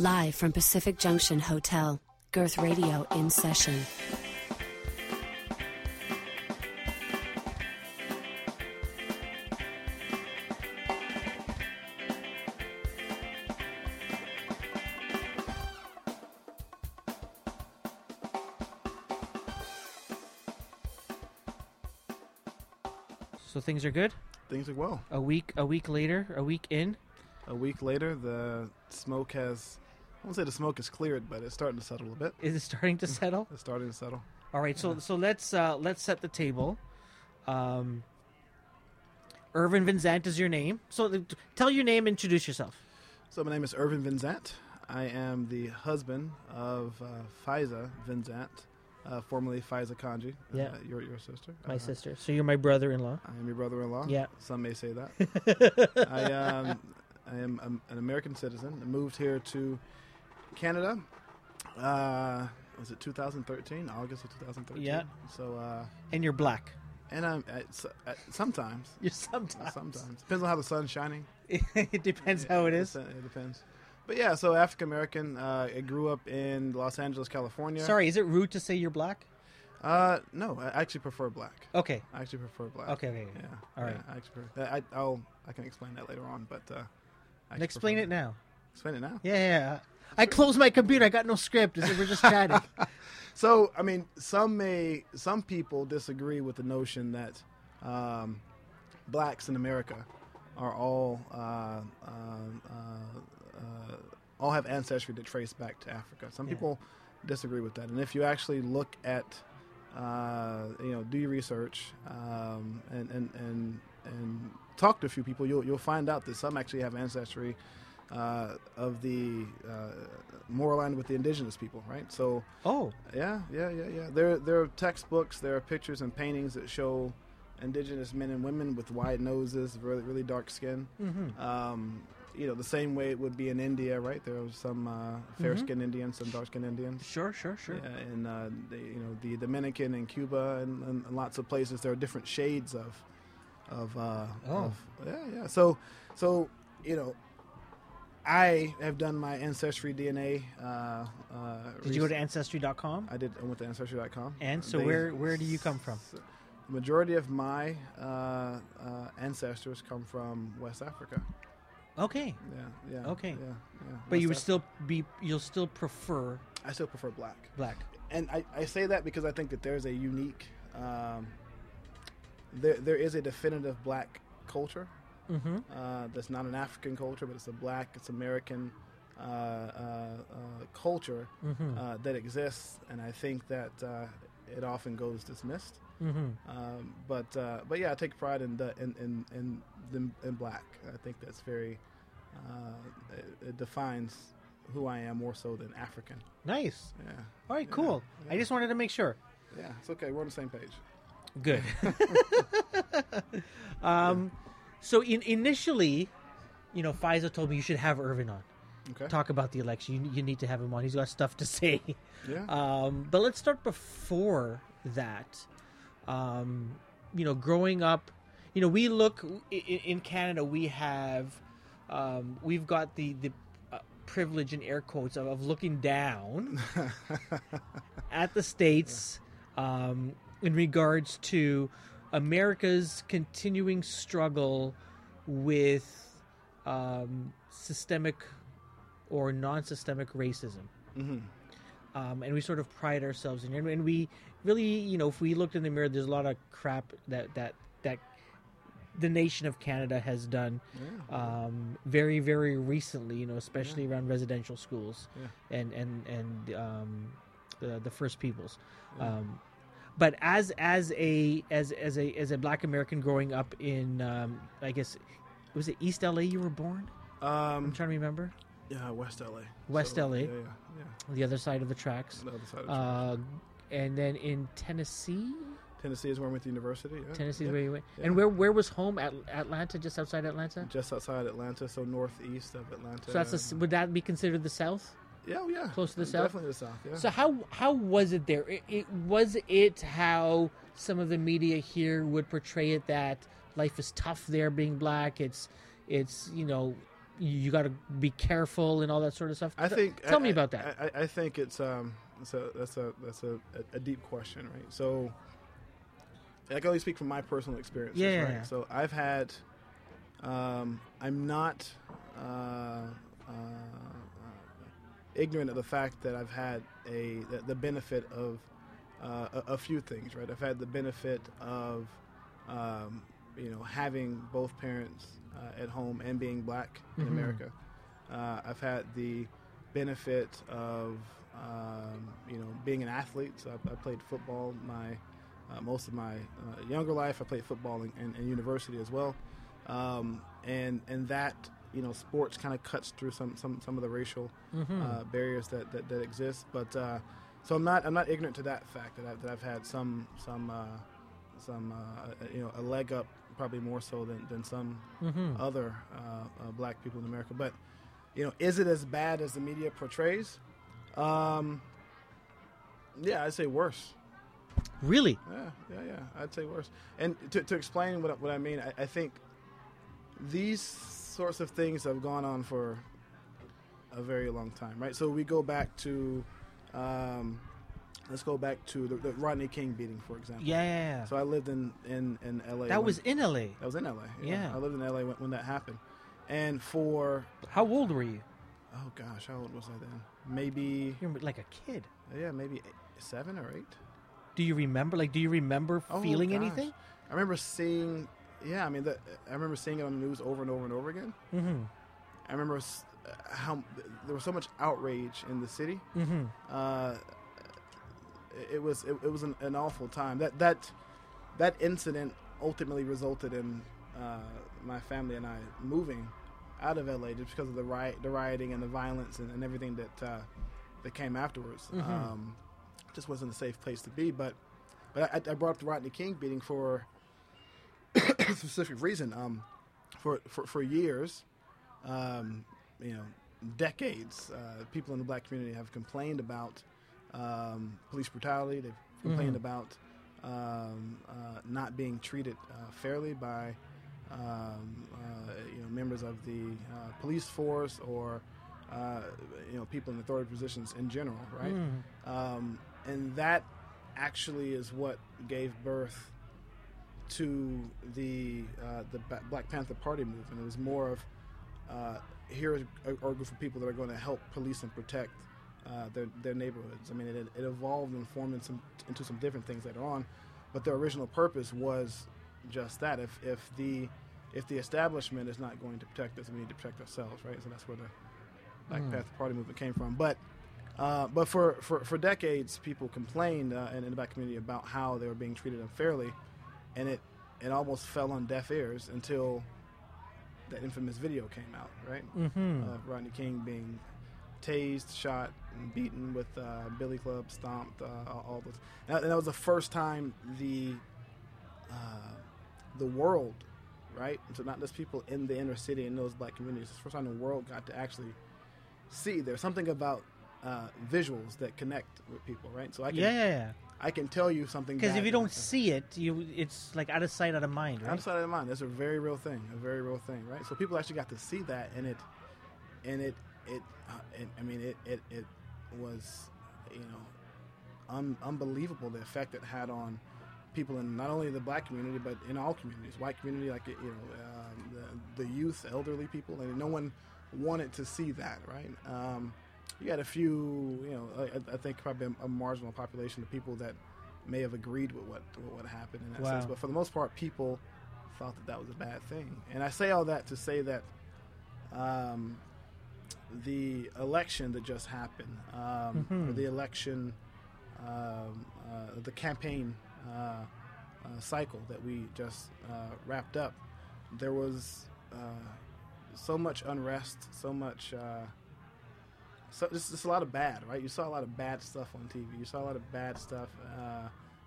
Live from Pacific Junction Hotel, Girth Radio in session. So things are good? Things are well. A week later, the smoke has... I won't say the smoke is cleared, but it's starting to settle a bit. Is it starting to settle? It's starting to settle. All right, so let's set the table. Irvin Vinzant is your name. So tell your name, introduce yourself. So my name is Irvin Vinzant. I am the husband of Faiza Vinzant, formerly Faiza Kanji. Yeah, your sister. My sister. So you're my brother-in-law. I am your brother-in-law. Yeah. Some may say that. I am an American citizen. I moved here to Canada, was it 2013? August of 2013. Yeah. So. And you're black. And I'm sometimes. You're sometimes. Sometimes depends on how the sun's shining. It depends how it is. It depends. But yeah, so African American. I grew up in Los Angeles, California. Sorry, is it rude to say you're black? No, I actually prefer black. Okay. I actually prefer black. Okay. Yeah. All right. Yeah, I can explain that later on, but. Explain it now. Explain it now? Yeah. I closed my computer. I got no script. We're just chatting. So, I mean, some people disagree with the notion that blacks in America are all have ancestry that trace back to Africa. Some people disagree with that. And if you actually look at, do your research and talk to a few people, you'll find out that some actually have ancestry of the more aligned with the indigenous people, right? So yeah. There are textbooks, there are pictures and paintings that show indigenous men and women with wide noses, really really dark skin. Mm-hmm. The same way it would be in India, right? There are some fair-skinned Indians, some dark-skinned Indians. Sure. Yeah, and the Dominican and Cuba and lots of places, there are different shades of. So I have done my Ancestry DNA. Did you go to Ancestry.com? I did. I went to Ancestry.com. And so where do you come from? The majority of my ancestors come from West Africa. Okay. Yeah. Okay. Yeah. But you'll still prefer. I still prefer black. And I say that because I think that there's a unique, there is a definitive black culture. Mm-hmm. That's not an African culture, but it's a black, it's American culture that exists, and I think that it often goes dismissed. Mm-hmm. But yeah, I take pride in black. I think that's very it defines who I am more so than African. Nice. Yeah. All right. Cool. Yeah. I just wanted to make sure. Yeah, it's okay. We're on the same page. Good. So initially, Faiza told me you should have Irvin on. Okay. Talk about the election. You need to have him on. He's got stuff to say. Yeah. But let's start before that. Growing up, we look in Canada. We have, we've got the privilege in air quotes of looking down at the States in regards to America's continuing struggle with systemic or non-systemic racism. Mm-hmm. And we sort of pride ourselves in it. And we really, if we looked in the mirror, there's a lot of crap that the nation of Canada has done very, very recently, especially around residential schools and the First Peoples. Yeah. But as a Black American growing up in, I guess, was it East LA you were born? I'm trying to remember. Yeah, West LA. LA. Yeah. The other side of the tracks. And then in Tennessee. Tennessee is where I went to university. Yeah. Tennessee is where you went. Yeah. And where was home? At Atlanta, just outside Atlanta. Just outside Atlanta, so northeast of Atlanta. So that's would that be considered the South? Yeah. Close to the South? Definitely the South, yeah. So how was it there? Was it how some of the media here would portray it, that life is tough there being black? It's you got to be careful and all that sort of stuff. Tell me about that. I think it's that's a deep question, right? So I can only speak from my personal experiences, right? Yeah. So I've had I'm not ignorant of the fact that I've had the benefit of a few things, right? I've had the benefit of having both parents at home and being black in America. I've had the benefit of being an athlete. So I played football most of my younger life. I played football in university as well, and that sports kind of cuts through some of the racial barriers that exist. But so I'm not ignorant to that fact that I've had some a leg up, probably more so than some other black people in America. But is it as bad as the media portrays? Yeah, I'd say worse. Really? Yeah. I'd say worse. And to explain what I mean, I think these sorts of things have gone on for a very long time, right? So we go back to let's go back to the Rodney King beating, for example. Yeah. So I lived in L.A. That was in L.A. Yeah. I lived in L.A. when that happened. And for... How old were you? Oh, gosh. How old was I then? Maybe... You're like a kid. Yeah, maybe 7 or 8. Do you remember? Do you remember feeling anything? I remember seeing... Yeah, I remember seeing it on the news over and over and over again. Mm-hmm. I remember how there was so much outrage in the city. Mm-hmm. It was an awful time. That incident ultimately resulted in my family and I moving out of L.A. just because of the rioting and the violence and everything that came afterwards. Mm-hmm. Just wasn't a safe place to be. But I brought up the Rodney King beating for a specific reason. For years, decades, people in the black community have complained about police brutality. They've complained about not being treated fairly by members of the police force or people in authority positions in general, right? And that actually is what gave birth to the Black Panther Party movement. It was more of here are a group of people that are going to help police and protect their neighborhoods. It evolved and formed into some different things later on, but their original purpose was just that. If the establishment is not going to protect us, we need to protect ourselves, right? So that's where the Black Panther Party movement came from. But for decades, people complained in the black community about how they were being treated unfairly, and it almost fell on deaf ears until that infamous video came out, right? Rodney King being tased, shot, and beaten with billy club, stomped, all those. And that was the first time the world, right? So not just people in the inner city in those black communities. It's the first time the world got to actually see. There's something about visuals that connect with people, right? So I can tell you something. Because if you don't see it, it's like out of sight, out of mind, right? Out of sight, out of mind. That's a very real thing, right? So people actually got to see that, and it was, unbelievable the effect it had on people in not only the black community but in all communities, white community, the youth, elderly people. No one wanted to see that, right? You had a few, I think probably a marginal population of people that may have agreed with what happened in that sense, but for the most part, people thought that was a bad thing. And I say all that to say that. The election that just happened, or the election, the campaign cycle that we just wrapped up, there was so much unrest, just a lot of bad, right? You saw a lot of bad stuff on TV. You saw a lot of bad stuff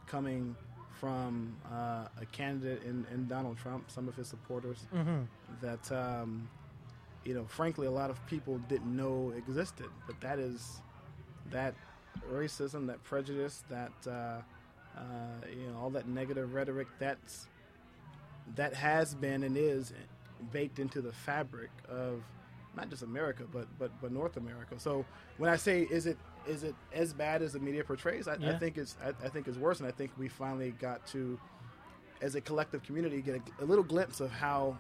coming from a candidate in Donald Trump, some of his supporters, that... frankly, a lot of people didn't know existed, but that racism, that prejudice, that all that negative rhetoric that has been and is baked into the fabric of not just America, but North America. So when I say, is it as bad as the media portrays? I think it's I think it's worse, and I think we finally got to, as a collective community, get a little glimpse of how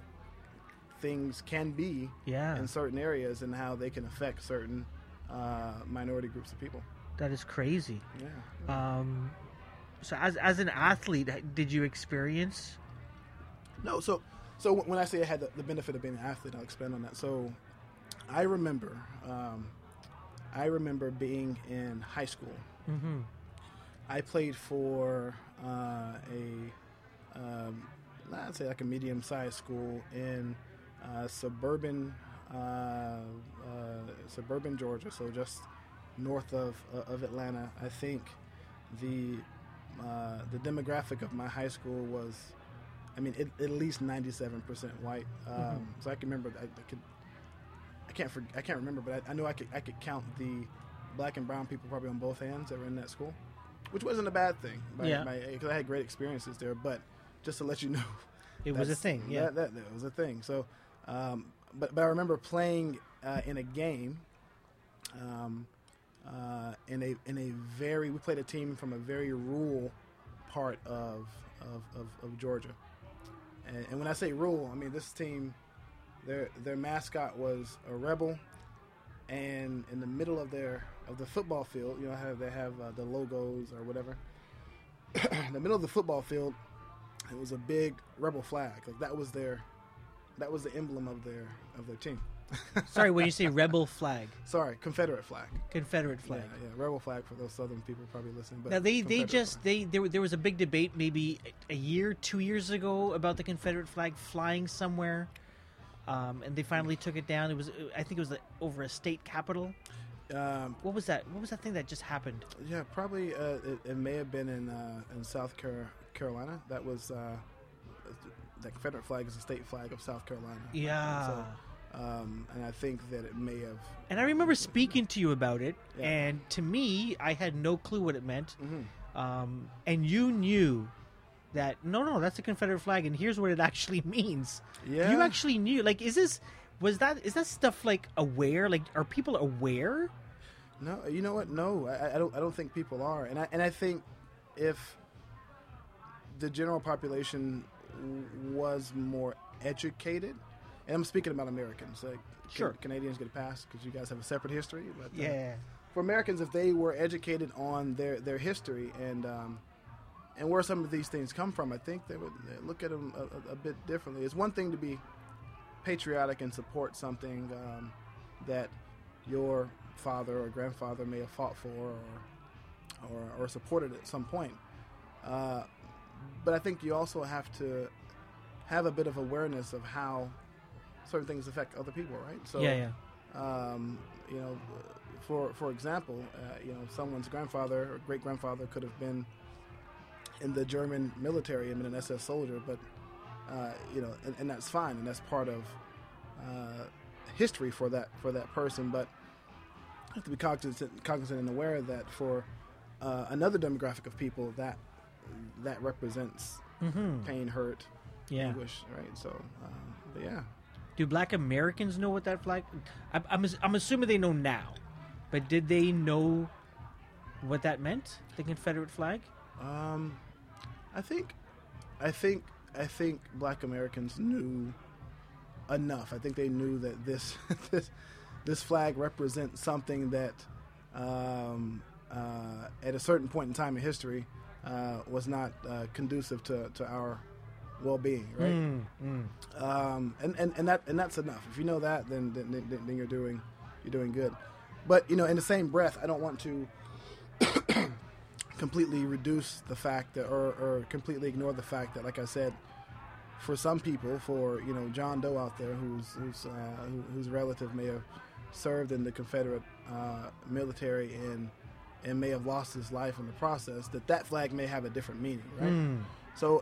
things can be in certain areas and how they can affect certain minority groups of people. That is crazy. Yeah. So as an athlete, did you experience? No. So when I say I had the benefit of being an athlete, I'll expand on that. So I remember being in high school. Mm-hmm. I played for I'd say like a medium-sized school in suburban Georgia, so just north of Atlanta. I think the demographic of my high school was, at least 97% white. Mm-hmm. So I can remember. I can't remember, but I know I could count the black and brown people probably on both hands that were in that school, which wasn't a bad thing. Because I had great experiences there. But just to let you know, it was a thing. Yeah, that was a thing. So, but I remember playing in a game. We played a team from a very rural part of Georgia, and when I say rural, I mean this team, their mascot was a rebel, and in the middle of the football field, they have the logos or whatever. In the middle of the football field, it was a big rebel flag. Like that was the emblem of their team. Sorry, when you say rebel flag. Sorry, Confederate flag. Confederate flag. Yeah, rebel flag for those Southern people probably listening. But now there was a big debate maybe a year, 2 years ago about the Confederate flag flying somewhere, and they finally took it down. I think it was over a state capitol. What was that? What was that thing that just happened? Yeah, probably it may have been in South Carolina. That was the Confederate flag is the state flag of South Carolina. Yeah. So, and I think that it may have. And I remember speaking to you about it, and to me, I had no clue what it meant. Mm-hmm. And you knew that no, that's the Confederate flag, and here's what it actually means. Yeah, you actually knew. Like, is that stuff like aware? Like, are people aware? No, you know what? No, I don't. I don't think people are. And I think if the general population was more educated. And I'm speaking about Americans. Like, sure. Canadians get a pass because you guys have a separate history. But for Americans, if they were educated on their history and where some of these things come from, I think they would look at them a bit differently. It's one thing to be patriotic and support something that your father or grandfather may have fought for or supported at some point. But I think you also have to have a bit of awareness of how certain things affect other people, right? So, for example, someone's grandfather or great grandfather could have been in the German military and been an SS soldier, but and that's fine, and that's part of history for that person. But you have to be cognizant and aware that for another demographic of people, that represents mm-hmm. pain, hurt, anguish, right? So, Do black Americans know what that flag... I'm assuming they know now, but did they know what that meant, the Confederate flag? I think black Americans knew enough. I think they knew that this this flag represents something that at a certain point in time in history was not conducive to our well-being, right? And that's enough. If you know that, then you're doing good. But in the same breath, I don't want to completely reduce the fact that, or completely ignore the fact that, like I said, for some people, for John Doe out there, whose relative may have served in the Confederate military and may have lost his life in the process, that flag may have a different meaning, right? Mm. So,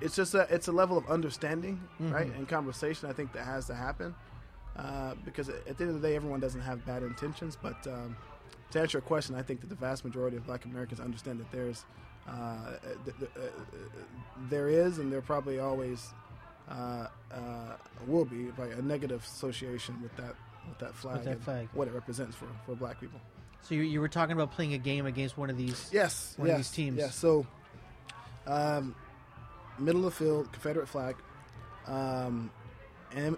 it's just a level of understanding, mm-hmm. right, and conversation, I think, that has to happen because at the end of the day, everyone doesn't have bad intentions. But to answer your question, I think that the vast majority of black Americans understand that there is and there probably always will be a negative association with that with that flag, what it represents for black people. So you were talking about playing a game against one of these one of these teams. Yes. So middle of the field, Confederate flag, and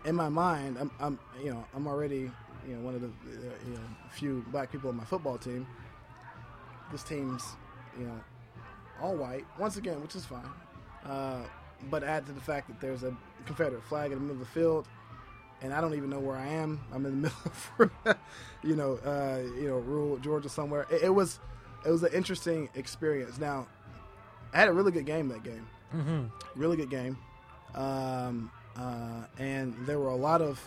in my mind, I'm already one of the few black people on my football team. This team's all white once again, which is fine. But add to the fact that there's a Confederate flag in the middle of the field, and I don't even know where I am. I'm in the middle of, rural Georgia somewhere. It was an interesting experience. Now, I had a really good game that game. Mm-hmm. Really good game. And there were a lot of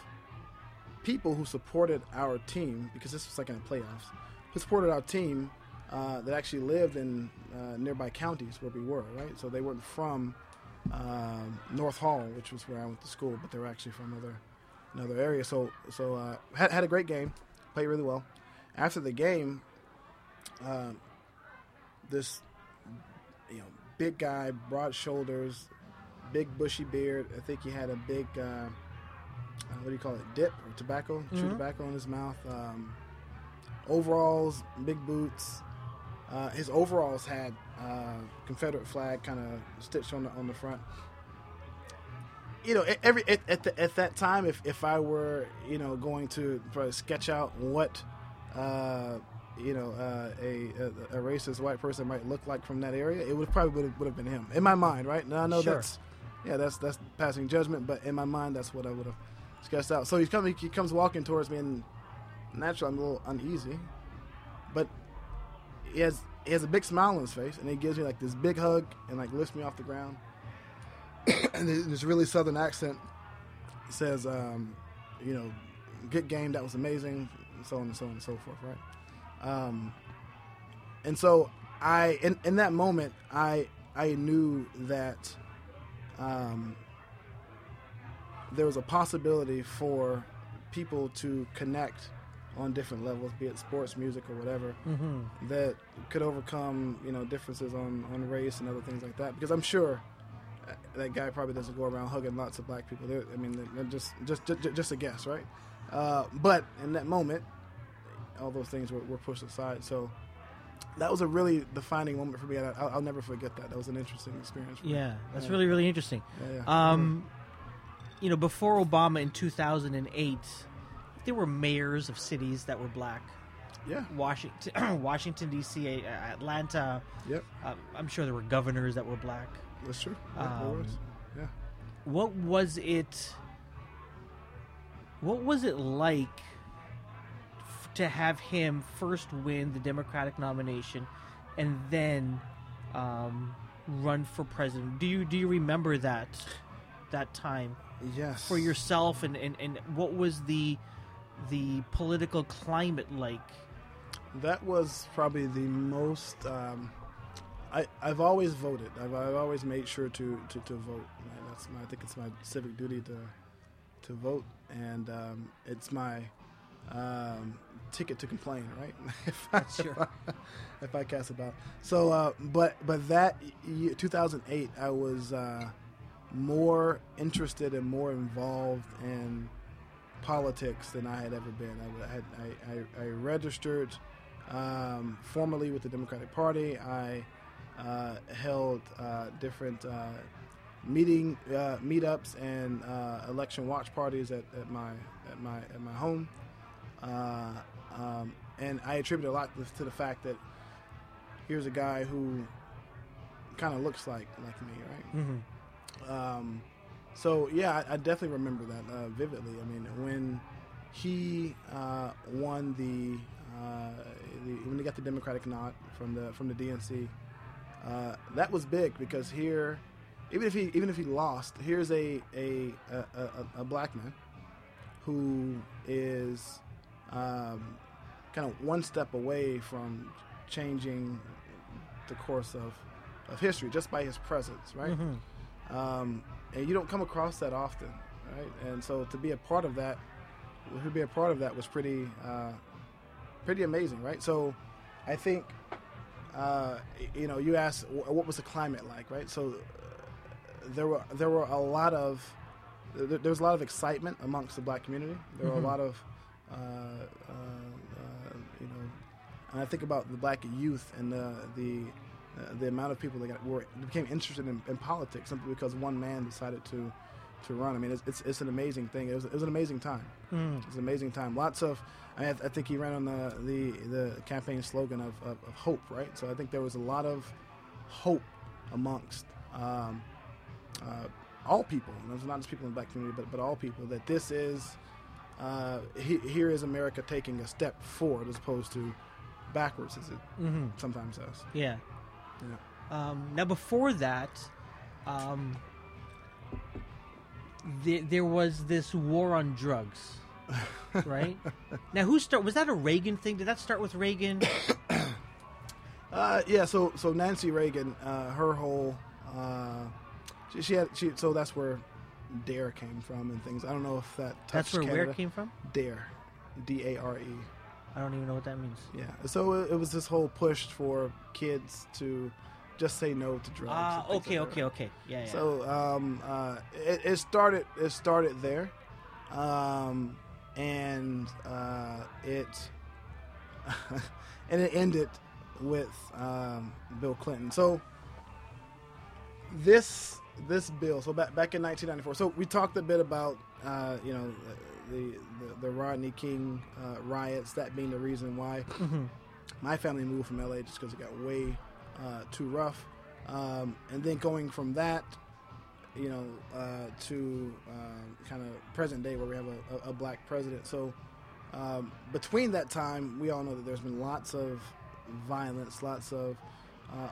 people who supported our team, because this was like in the playoffs, who supported our team that actually lived in nearby counties where we were, right? So they weren't from... North Hall, which was where I went to school, but they were actually from another area. So had a great game, played really well. After the game, this big guy, broad shoulders, big bushy beard. I think he had a big what do you call it? Dip or tobacco? Mm-hmm. Chew tobacco in his mouth. Overalls, big boots. His overalls had Confederate flag kind of stitched on the front. At that time, if I were going to probably sketch out what a racist white person might look like from that area, it would have been him in my mind, right? Now I know that's passing judgment, but in my mind that's what I would have sketched out. So he comes walking towards me, and naturally I'm a little uneasy, but. He has a big smile on his face, and he gives me like this big hug and like lifts me off the ground. And in this really southern accent, he says, good game, that was amazing, and so on and so on and so forth, right? And so I, in that moment, I knew that there was a possibility for people to connect on different levels, be it sports, music, or whatever, mm-hmm. that could overcome, differences on race and other things like that. Because I'm sure that guy probably doesn't go around hugging lots of black people. They're just a guess, right? But in that moment, all those things were pushed aside. So that was a really defining moment for me, and I'll never forget that. That was an interesting experience for me. Yeah, that's really, really interesting. Yeah, yeah. Before Obama in 2008... there were mayors of cities that were black. Yeah. Washington, D.C., Atlanta. Yep. I'm sure there were governors that were black. That's true. Yeah. What was it like to have him first win the Democratic nomination and then run for president? Do you remember that time? Yes. For yourself, and what was the political climate like? That was probably the most... I've always voted. I've always made sure to vote. I think it's my civic duty to vote, and it's my ticket to complain, right? If I cast a ballot. So, but that year, 2008, I was more interested and more involved in politics than I had ever been. I registered formally with the Democratic Party. I held different meetups and election watch parties at my home, and I attribute a lot to the fact that here's a guy who kind of looks like me, right? Mm-hmm. So, yeah, I definitely remember that vividly. I mean, when he won when he got the Democratic nod from the DNC, that was big, because here, even if he lost, here's a black man who is kind of one step away from changing the course of history just by his presence, right? Mm-hmm. And you don't come across that often, right? And so to be a part of that was pretty amazing, right? So I think, you asked what was the climate like, right? So there was a lot of excitement amongst the black community. There were mm-hmm. a lot of you know, and I think about the black youth and the amount of people that became interested in politics simply because one man decided to run. I mean, it's an amazing thing. It was an amazing time. Mm. It was an amazing time. Lots of, I think he ran on the campaign slogan of hope, right? So I think there was a lot of hope amongst all people. And it's not just people in the black community, but all people, that this is, here is America taking a step forward as opposed to backwards, as it sometimes does. Yeah. Now, before that, there was this war on drugs, right? Now, was that a Reagan thing? Did that start with Reagan? Yeah. So Nancy Reagan, her whole, so that's where D.A.R.E. came from and things. I don't know if that touched That's where Canada. Where it came from? D.A.R.E., D-A-R-E. I don't even know what that means. Yeah. So it was this whole push for kids to just say no to drugs. Okay. Yeah. So it started there, and and it ended with Bill Clinton. So this bill. So back in 1994. So we talked a bit about the Rodney King riots, that being the reason why my family moved from LA, just because it got way too rough, and then going from that, to kind of present day where we have a black president. So between that time, we all know that there's been lots of violence, lots of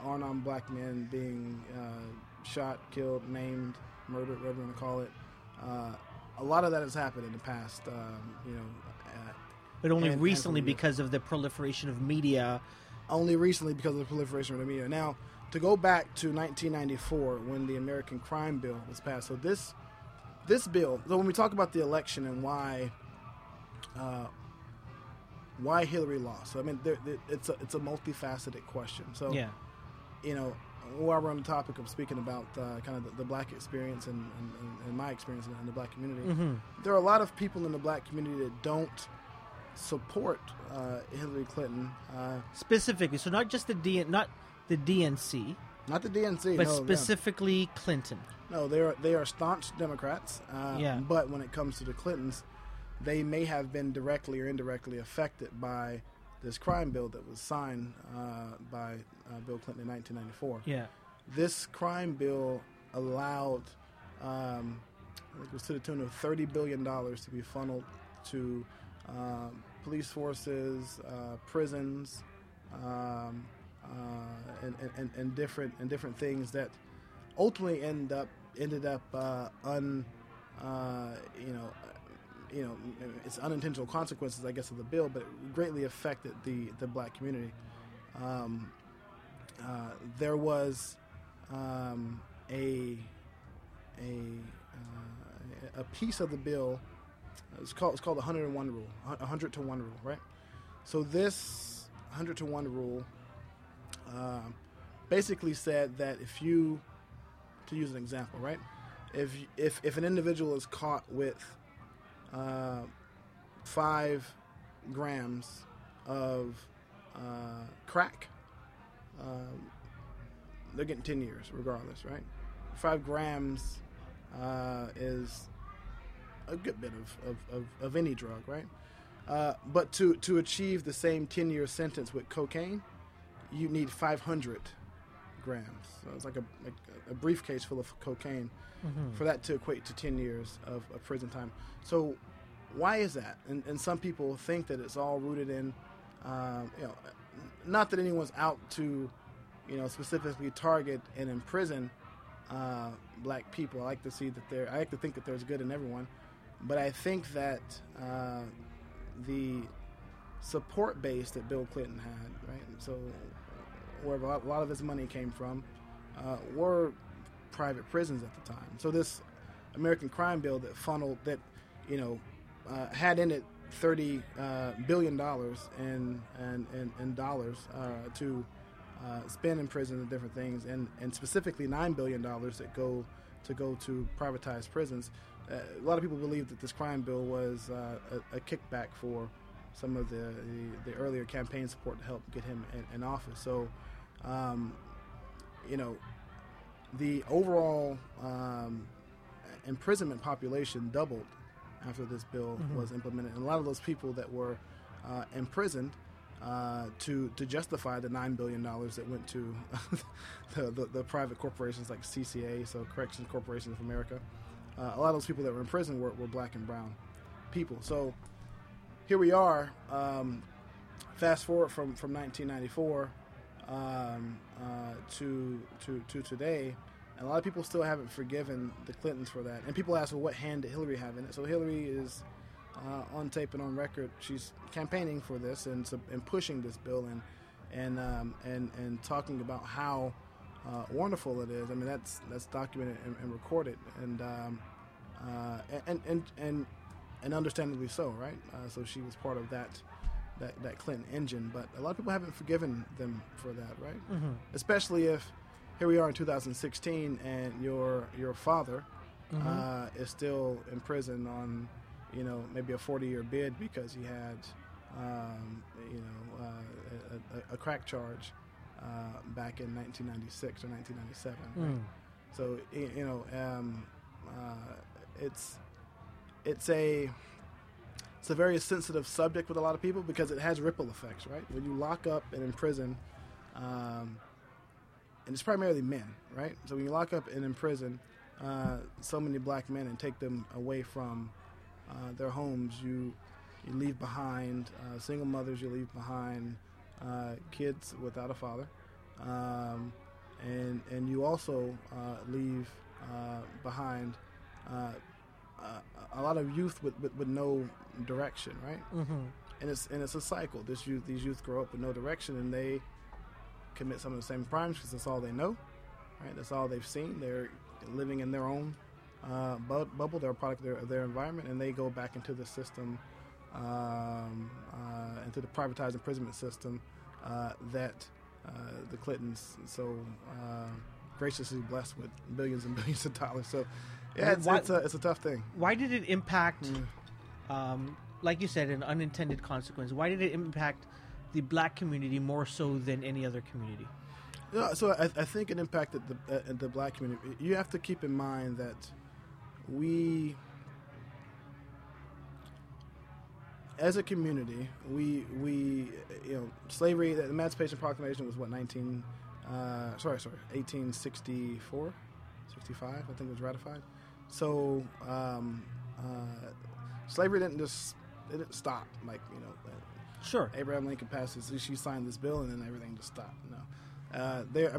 unarmed black men being shot, killed, maimed, murdered, whatever you want to call it. A lot of that has happened in the past, but only recently because of the proliferation of media. Only recently because of the proliferation of the media. Now, to go back to 1994 when the American Crime Bill was passed. So this bill. So when we talk about the election and why Hillary lost. So I mean, it's a multifaceted question. So yeah, while we're on the topic of speaking about kind of the black experience and my experience in the black community, there are a lot of people in the black community that don't support Hillary Clinton specifically. So not just the DNC, but specifically Clinton. No, they are staunch Democrats. But when it comes to the Clintons, they may have been directly or indirectly affected by this crime bill that was signed by Bill Clinton in 1994. Yeah, this crime bill allowed, I think it was to the tune of $30 billion to be funneled to police forces, prisons, and different things that ultimately ended up it's unintentional consequences, I guess, of the bill, but it greatly affected the black community. There was a piece of the bill. It's called the 101 rule, 100 to 1 rule, right? So this 100 to 1 rule basically said that to use an example, right? If an individual is caught with 5 grams of crack, they're getting 10 years regardless, right? 5 grams is a good bit of any drug, right? But to achieve the same 10-year sentence with cocaine, you need 500 grams. So it's like a briefcase full of cocaine for that to equate to 10 years of prison time. So why is that? And some people think that it's all rooted in, not that anyone's out to, specifically target and imprison black people. I like to think that there's good in everyone. But I think that the support base that Bill Clinton had, right, so where a lot of his money came from, were private prisons at the time. So this American Crime Bill that funneled, that had in it $30 billion in dollars to spend in prison and different things, and specifically $9 billion that go to privatized prisons. a lot of people believe that this crime bill was a kickback for some of the earlier campaign support to help get him in office. So, you know, the overall imprisonment population doubled after this bill mm-hmm. was implemented. And a lot of those people that were imprisoned to justify the $9 billion that went to the private corporations like CCA, so Corrections Corporation of America, a lot of those people that were in prison were black and brown people. So here we are, fast forward from 1994 to today, and a lot of people still haven't forgiven the Clintons for that. And people ask, well, what hand did Hillary have in it? So Hillary is on tape and on record. She's campaigning for this and pushing this bill and talking about how wonderful it is. I mean, that's documented and recorded and understandably so, right? So she was part of that Clinton engine, but a lot of people haven't forgiven them for that, right? Mm-hmm. Especially if here we are in 2016 and your father mm-hmm. Is still in prison on, you know, maybe a 40-year bid because he had, a crack charge back in 1996 or 1997. Right? Mm. So, you know, it's a very sensitive subject with a lot of people because it has ripple effects, right? When you lock up and imprison, and it's primarily men, right? So when you lock up and imprison so many black men and take them away from their homes, you leave behind single mothers, you leave behind kids without a father, and you also leave behind a lot of youth with no direction, right? Mm-hmm. And it's a cycle. These youth grow up with no direction, and they commit some of the same crimes because that's all they know, right? That's all they've seen. They're living in their own bubble. They're a product of their environment, and they go back into the system, into the privatized imprisonment system that the Clintons so graciously blessed with billions and billions of dollars. So, yeah, it's a tough thing. Why did it impact, like you said, an unintended consequence? Why did it impact the black community more so than any other community? No, so I think it impacted the black community. You have to keep in mind that as a community, we you know, slavery. The Emancipation Proclamation was 1864. 65, I think, it was ratified. So slavery didn't stop. Like, you know, sure. Abraham Lincoln she signed this bill, and then everything just stopped. No, there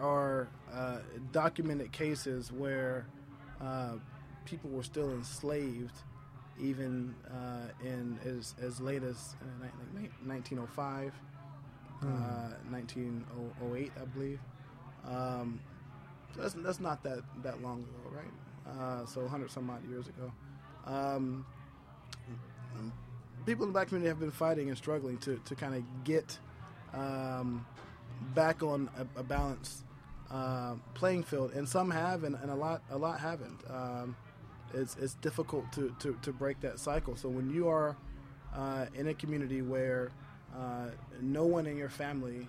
are documented cases where people were still enslaved, even in as late as 1905, 1908, I believe. That's not that long ago, right? So 100-some-odd years ago. People in the black community have been fighting and struggling to kind of get back on a balanced playing field, and some have, and a lot haven't. It's difficult to break that cycle. So when you are in a community where no one in your family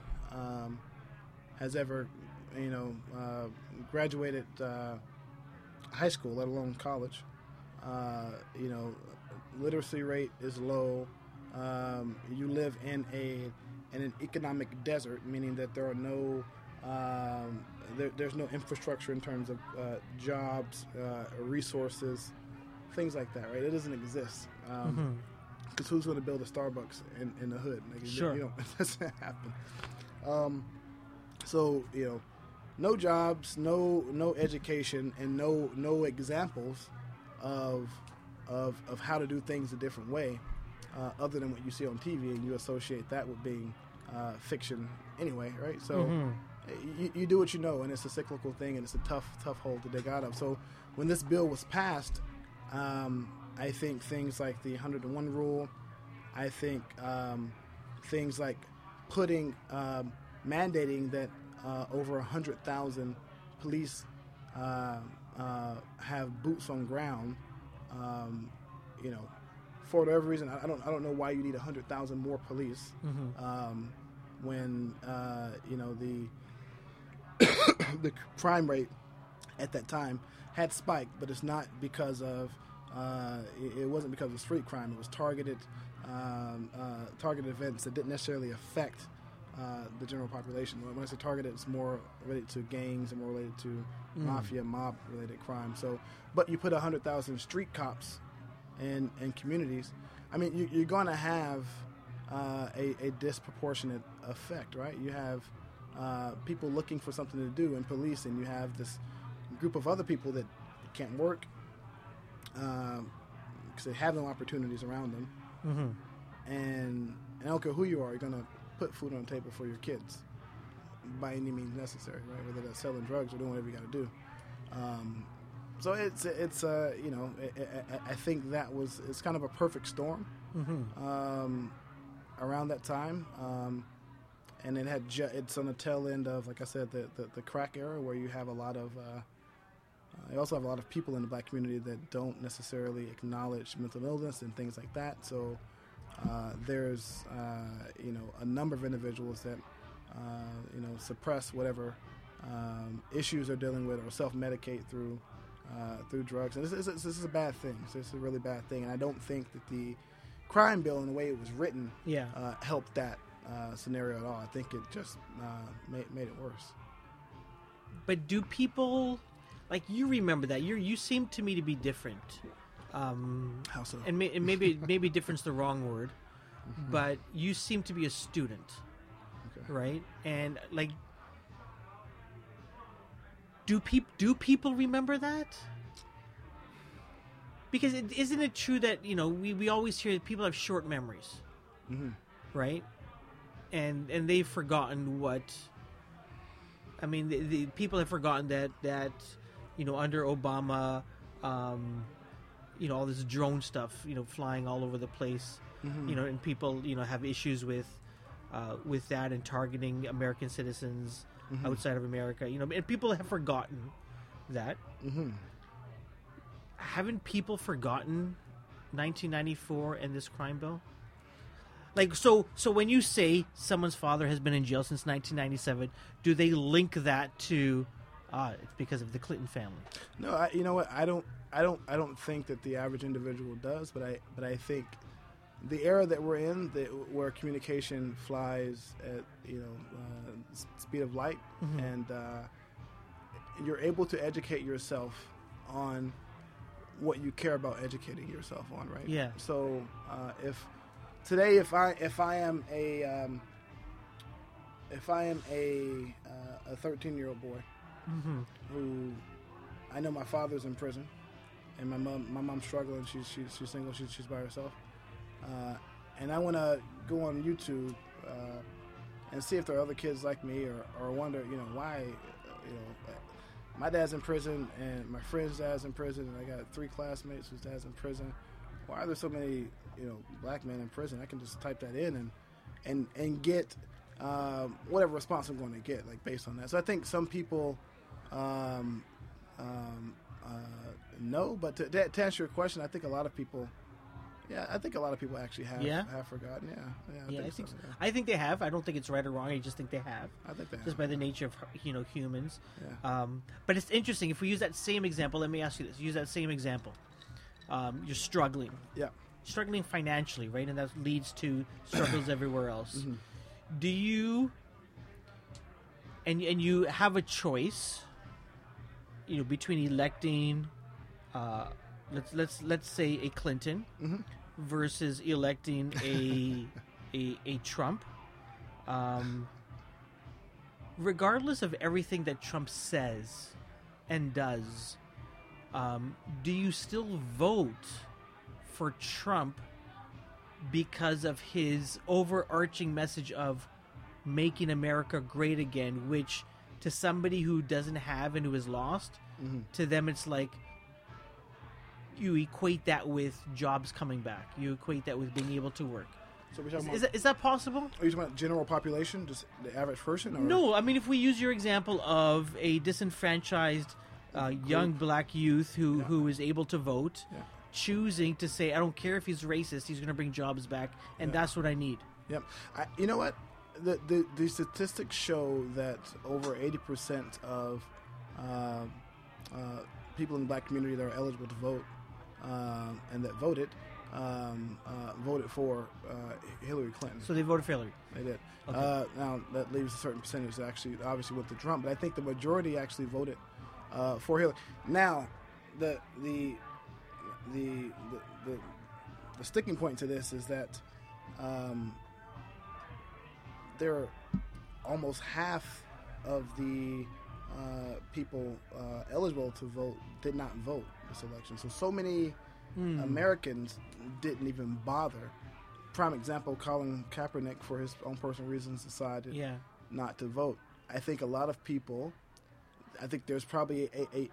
has ever graduated high school, let alone college. Literacy rate is low. You live in an economic desert, meaning that there are no there's no infrastructure in terms of jobs, resources, things like that. Right? It doesn't exist. Because who's going to build a Starbucks in the hood? Like, sure, it doesn't happen. So no jobs, no education, and no examples of how to do things a different way, other than what you see on TV, and you associate that with being fiction anyway, right? So mm-hmm. you do what you know, and it's a cyclical thing, and it's a tough hole to dig out of. So when this bill was passed, I think things like the 101 rule, I think things like mandating that over 100,000 police have boots on ground, you know, for whatever reason. I don't know why you need 100,000 more police when you know, the crime rate at that time had spiked, but it's not because of it wasn't because of street crime. It was targeted events that didn't necessarily affect the general population. When I say targeted, it's more related to gangs and more related to mafia, mob-related crime. So, but you put 100,000 street cops in communities. I mean, you're going to have a disproportionate effect, right? You have people looking for something to do in police, and you have this group of other people that can't work because they have no opportunities around them. Mm-hmm. And I don't care who you are, you're going to put food on the table for your kids by any means necessary, right? Whether that's selling drugs or doing whatever you got to do. So it's you know, I think that was, it's kind of a perfect storm around that time. And it had it's on the tail end of, like I said, the crack era, where you have a lot of you also have a lot of people in the black community that don't necessarily acknowledge mental illness and things like that. So there's you know, a number of individuals that you know, suppress whatever issues they're dealing with or self-medicate through drugs. And this is a bad thing. So this is a really bad thing. And I don't think that the crime bill and the way it was written helped that scenario at all. I think it just made it worse. But do people, like, you remember that? You seem to me to be different. How so? And, maybe different's the wrong word, but you seem to be a student, okay, right? And, like, do people remember that? Because isn't it true that, you know, we always hear that people have short memories, right? And they've forgotten what, I mean, the people have forgotten that you know, under Obama, you know, all this drone stuff, you know, flying all over the place, you know, and people, you know, have issues with that and targeting American citizens outside of America, you know, and people have forgotten that. Haven't people forgotten 1994 and this crime bill? Like, so when you say someone's father has been in jail since 1997, do they link that to it's because of the Clinton family? No, you know what? I don't think that the average individual does, but I think the era that we're in, where communication flies at, you know, speed of light, and you're able to educate yourself on what you care about educating yourself on, right? Yeah. So if today, if I am a 13-year-old boy who, I know my father's in prison, and my mom's struggling. She's single. She's by herself, and I want to go on YouTube and see if there are other kids like me, or wonder, you know, why, you know, my dad's in prison and my friend's dad's in prison, and I got 3 classmates whose dad's in prison. Why are there so many, you know, black men in prison? I can just type that in and get whatever response I'm going to get, like, based on that. So I think some people know, but to answer your question, I think a lot of people, actually have forgotten. I think so. I think they have. I don't think it's right or wrong. I just think they have. Just by the nature of, you know, humans. Yeah. But it's interesting. If we use that same example, let me ask you this. Use that same example. You're struggling. Yeah. Struggling financially, right? And that leads to struggles everywhere else. Do you, and you have a choice, you know, between electing, let's say a Clinton versus electing a Trump. Regardless of everything that Trump says and does, do you still vote for Trump because of his overarching message of making America great again, which to somebody who doesn't have and who is lost, to them it's like you equate that with jobs coming back. You equate that with being able to work. So is that possible? Are you talking about general population, just the average person? Or? No, I mean, if we use your example of a disenfranchised young black youth who is able to vote, choosing to say, I don't care if he's racist, he's going to bring jobs back, and that's what I need. Yep. You know what? The statistics show that over 80% of people in the black community that are eligible to vote and that voted for Hillary Clinton. So they voted for Hillary. They did. Okay. Now that leaves a certain percentage that actually obviously went to Trump, but I think the majority actually voted for Hillary. Now the sticking point to this is that there are almost half of the people eligible to vote did not vote this election. So many Americans didn't even bother. Prime example, Colin Kaepernick, for his own personal reasons, decided not to vote. I think a lot of people, I think there's probably you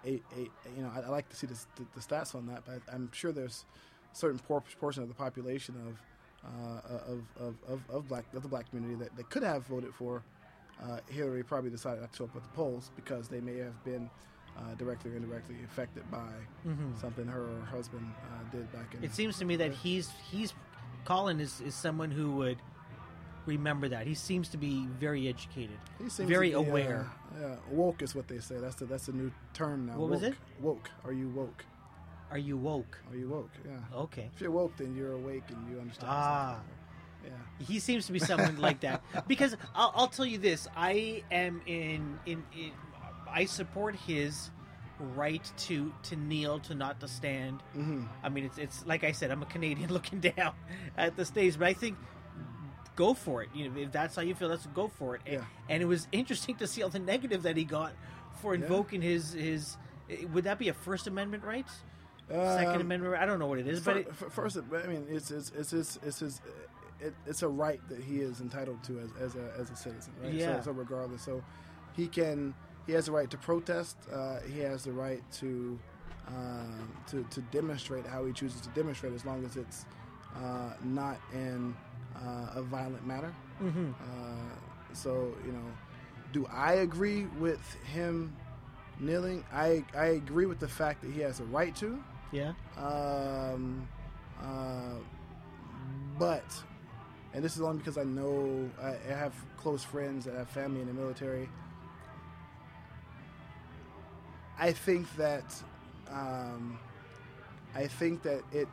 know, I like to see the stats on that, but I'm sure there's a certain portion of the population of the black community that could have voted for Hillary, probably decided not to show up at the polls because they may have been directly or indirectly affected by something her or her husband did back in. It seems to me that Colin is someone who would remember that. He seems to be very educated, he seems very aware. Woke is what they say. That's a new term now. What was it? Woke. Are you woke? Are you woke? Are you woke? Yeah. Okay. If you're woke, then you're awake and you understand. Ah. Something. Yeah. He seems to be someone like that because I'll tell you this: I am in I support his right to kneel, to not to stand. Mm-hmm. I mean, it's like I said, I'm a Canadian looking down at the stage, but I think go for it. You know, if that's how you feel, that's go for it. Yeah. And it was interesting to see all the negative that he got for invoking his. Would that be a First Amendment right? Second Amendment, I don't know what it is, but first, I mean, it's a right that he is entitled to as a citizen, right? Yeah. So regardless, so he has the right to protest. He has the right to demonstrate how he chooses to demonstrate, as long as it's not in a violent manner. Mm-hmm. So you know, do I agree with him kneeling? I agree with the fact that he has a right to. Yeah. But, and this is only because I know I have close friends that have family in the military. I think that it,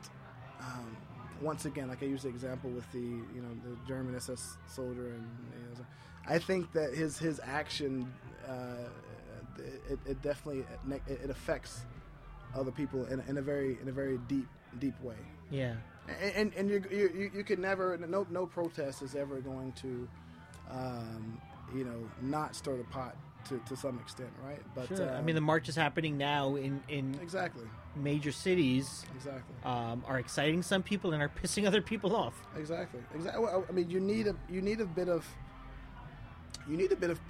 once again, like I used the example with the German SS soldier, and I think that his action, it definitely it affects other people in a very deep way. Yeah. And you can never, no protest is ever going to, not stir the pot to some extent, right? But sure. I mean, the march is happening now in exactly major cities. Exactly. Are exciting some people and are pissing other people off. Exactly. I mean, you need a bit of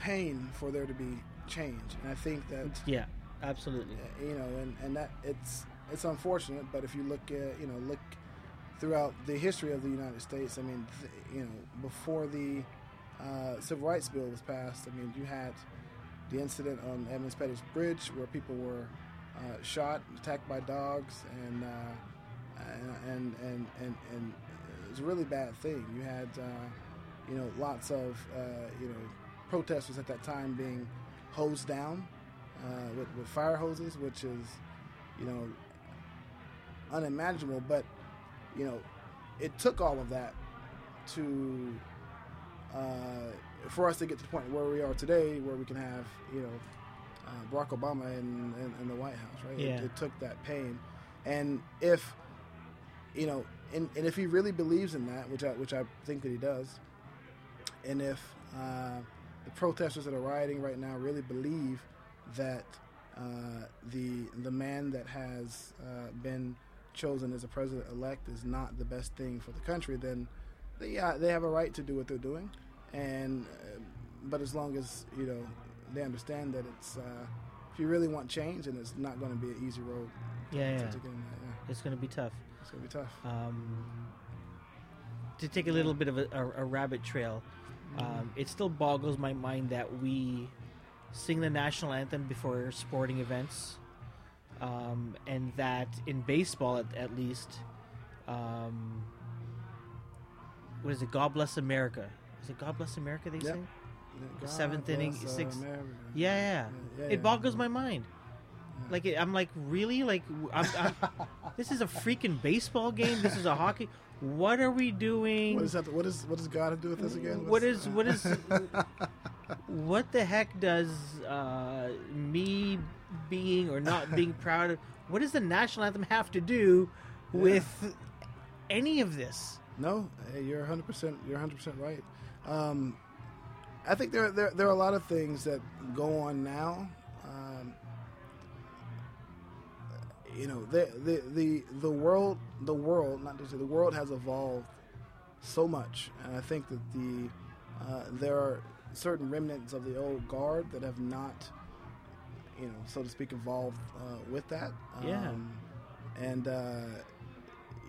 pain for there to be change, and I think that absolutely. And that it's unfortunate, but if you look throughout the history of the United States, I mean, before the Civil Rights Bill was passed, I mean, you had the incident on Edmund Pettus Bridge where people were shot, attacked by dogs, and it was a really bad thing. You had lots of protesters at that time being hosed down with fire hoses, which is unimaginable, but it took all of that to for us to get to the point where we are today, where we can have Barack Obama in the White House, right? Yeah. It took that pain, and if and if he really believes in that, which I think that he does, and if the protesters that are rioting right now really believe that the man that has been chosen as a president-elect is not the best thing for the country, then they have a right to do what they're doing, and but as long as they understand that it's if you really want change, and it's not going to be an easy road. It's going to be tough. To take a little bit of a rabbit trail, it still boggles my mind that we sing the national anthem before sporting events. and that in baseball, at least, what is it? God Bless America. Is it God Bless America they sing? The seventh inning, sixth. Yeah. It boggles my mind. Yeah. Like I'm like, really? Like this is a freaking baseball game. This is a hockey. What are we doing? What is that? What does God have to do with this again? What is? What the heck does me being or not being proud of? What does the national anthem have to do with any of this? No, you're 100%. You're 100% right. I think there are a lot of things that go on now. You know, the world has evolved so much, and I think that there are certain remnants of the old guard that have not, you know, so to speak, evolved with that. And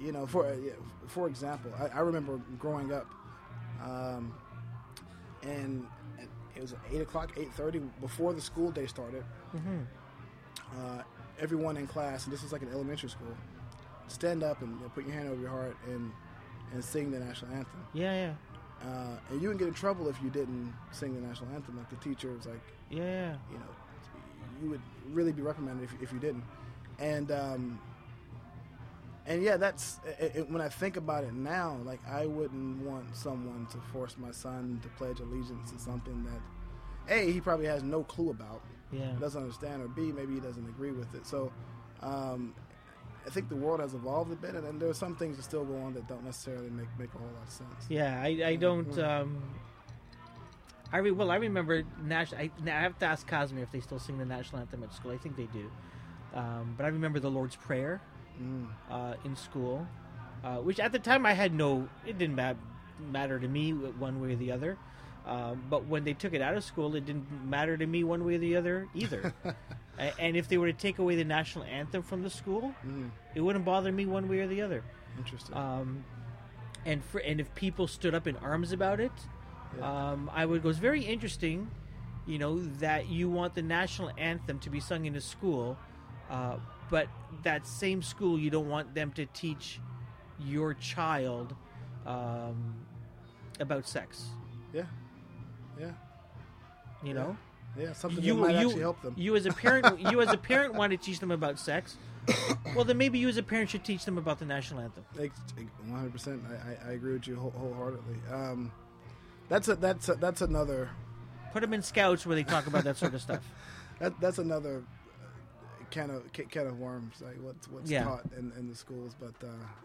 you know, for example, I remember growing up, and it was 8:30 before the school day started. Everyone in class, and this was like an elementary school, stand up and put your hand over your heart and sing the national anthem. And you would get in trouble if you didn't sing the national anthem. Like the teacher was like, you know, you would really be reprimanded if you didn't. And yeah, that's it, when I think about it now. Like I wouldn't want someone to force my son to pledge allegiance to something that A, he probably has no clue about. Doesn't understand, or B, maybe he doesn't agree with it. So I think the world has evolved a bit, and there are some things that still go on that don't necessarily make a whole lot of sense. I remember I have to ask Cosmere if they still sing the national anthem at school. I think they do. But I remember the Lord's Prayer in school, which at the time I had it didn't matter to me one way or the other. But when they took it out of school, it didn't matter to me one way or the other either. And if they were to take away the national anthem from the school, it wouldn't bother me one way or the other. Interesting. And if people stood up in arms about it, I would go, it's very interesting, you know, that you want the national anthem to be sung in a school, but that same school, you don't want them to teach your child about sex. You know, something that might actually help them. You as a parent, want to teach them about sex. Well, then maybe you as a parent should teach them about the national anthem. 100%. I agree with you wholeheartedly. That's another. Put them in scouts where they talk about that sort of stuff. That's another can of worms. Like what's taught in the schools. But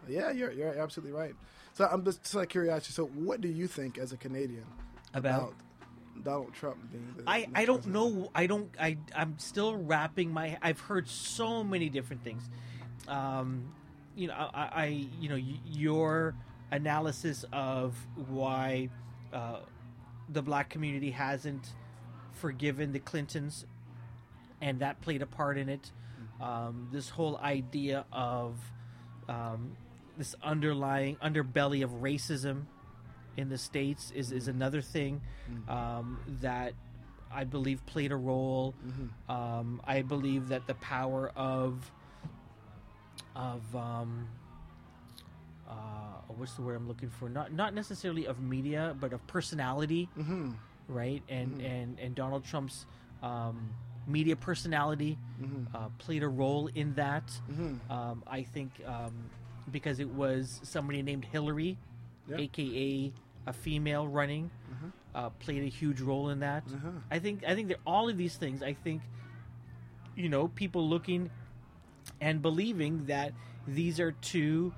you're absolutely right. So I'm just out of curiosity. So what do you think as a Canadian about Donald Trump being the president? I don't know. I'm still wrapping my. I've heard so many different things. You know, your analysis of why the black community hasn't forgiven the Clintons, and that played a part in it. This whole idea of this underbelly of racism in the States is another thing that I believe played a role. I believe that the power of what's the word I'm looking for? Not necessarily of media, but of personality, right? And Donald Trump's media personality played a role in that. I think because it was somebody named Hillary, AKA a female running, played a huge role in that. I think that all of these things, I think, you know, people looking and believing that these are two,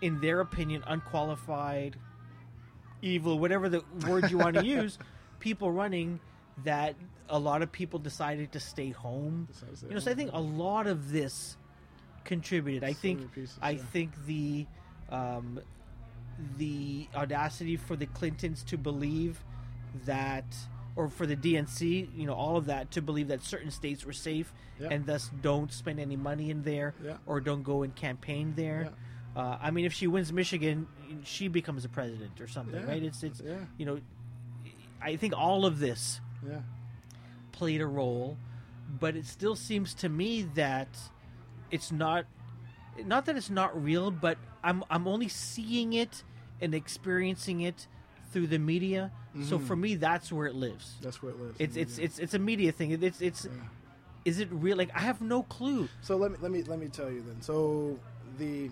in their opinion, unqualified, evil, whatever the word you want to use, people running, that a lot of people decided to stay home. You know, so I think a lot of this contributed. I think the audacity for the Clintons to believe that, or for the DNC, you know, all of that, to believe that certain states were safe and thus don't spend any money in there or don't go and campaign there. I mean, if she wins Michigan, she becomes a president or something, right? It's you know, I think all of this played a role, But it still seems to me that it's not that it's not real, but I'm only seeing it and experiencing it through the media. Mm-hmm. So for me, that's where it lives. That's where it lives. It's a media thing. It's yeah. Is it real? Like, I have no clue. So let me tell you then. So the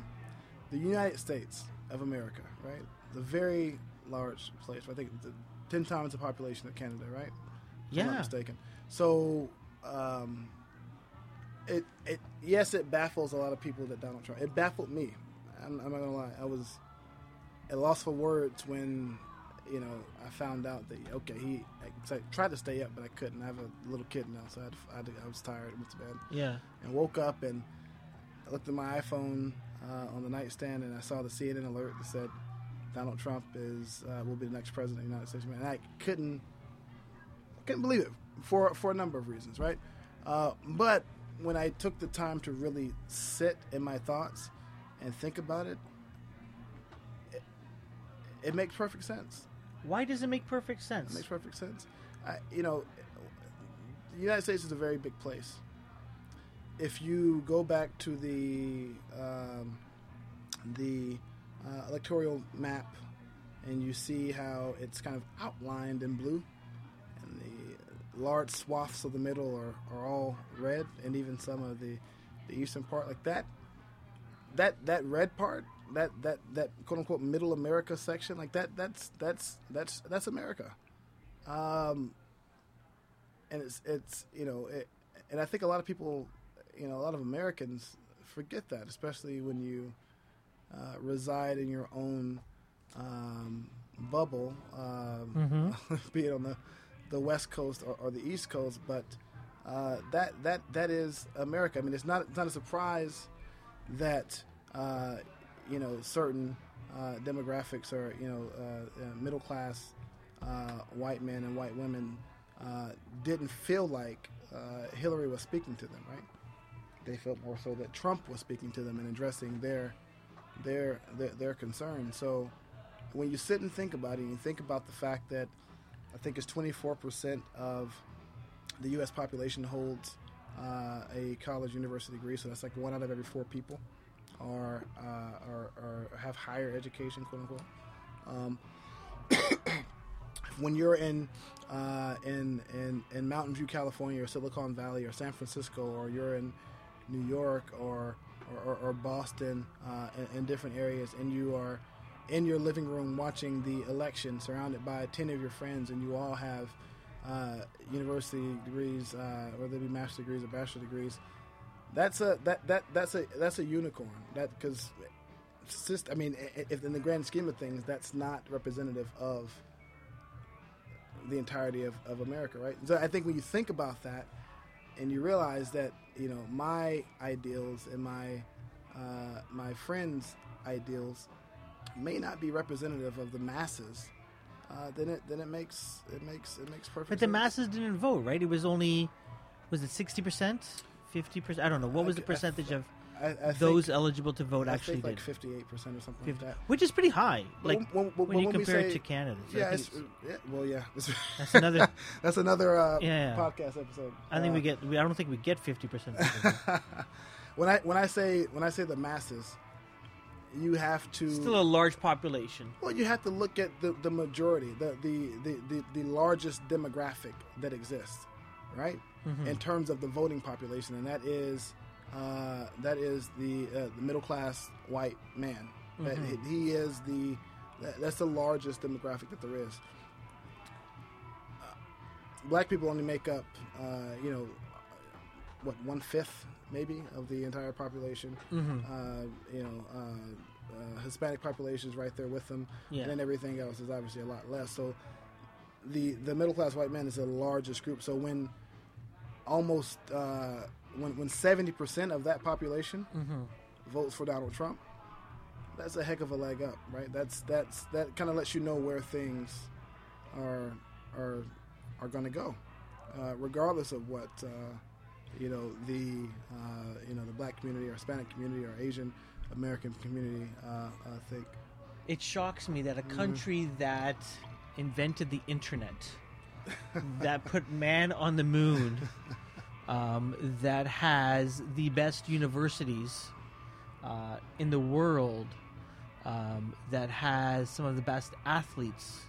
United States of America, right? The very large place. I think 10 times the population of Canada, right? Yeah. If I'm not mistaken. So it baffles a lot of people that Donald Trump. It baffled me. I'm not gonna lie. I was at loss for words when, you know, I found out that I tried to stay up, but I couldn't. I have a little kid now, so I was tired. I went to bed. Yeah. And woke up and I looked at my iPhone on the nightstand, and I saw the CNN alert that said Donald Trump will be the next president of the United States. And I couldn't believe it for a number of reasons, right? But when I took the time to really sit in my thoughts and think about it, it makes perfect sense. Why does it make perfect sense? It makes perfect sense. The United States is a very big place. If you go back to the electoral map, and you see how it's kind of outlined in blue, and the large swaths of the middle are all red, and even some of the eastern part, like that red part, that quote unquote middle America section, like that's America, and it's and I think a lot of people, a lot of Americans forget that, especially when you reside in your own bubble, be it on the West Coast or the East Coast, but that is America. I mean, it's not a surprise that certain demographics are middle class white men and white women didn't feel like Hillary was speaking to them, right? They felt more so that Trump was speaking to them and addressing their concern. So when you sit and think about it, and you think about the fact that I think it's 24% of the U.S. population holds a college university degree, so that's like 1 out of every 4 people are have higher education, quote unquote. When you're in Mountain View, California, or Silicon Valley, or San Francisco, or you're in New York, or Boston, in different areas, and you are in your living room watching the election, surrounded by 10 of your friends, and you all have university degrees, whether it be master's degrees or bachelor's degrees. That's a unicorn. That, because if in the grand scheme of things, that's not representative of the entirety of America, right? So I think when you think about that, and you realize that, my ideals and my friends' ideals may not be representative of the masses, then it makes perfect sense. But the masses didn't vote, right? It was only, was it 60%, 50%? I don't know. What was the percentage of those eligible to vote actually? I think 58% or something like that, which is pretty high. Like when you compare it to Canada. Yeah. That's another. That's another podcast episode. I think I don't think we get 50%. When I say the masses, you have to, still a large population. Well, you have to look at the majority, the largest demographic that exists, right? Mm-hmm. In terms of the voting population, and that is the middle class white man. Mm-hmm. That's the largest demographic that there is. Black people only make up 1/5 maybe of the entire population. Mm-hmm. Hispanic population's right there with them, and then everything else is obviously a lot less. So the middle class white man is the largest group. So when almost when 70% of that population votes for Donald Trump, that's a heck of a leg up, right? That kind of lets you know where things are going to go, regardless of what the black community or Hispanic community or Asian American community think. It shocks me that a country that invented the internet, that put man on the moon, that has the best universities in the world, that has some of the best athletes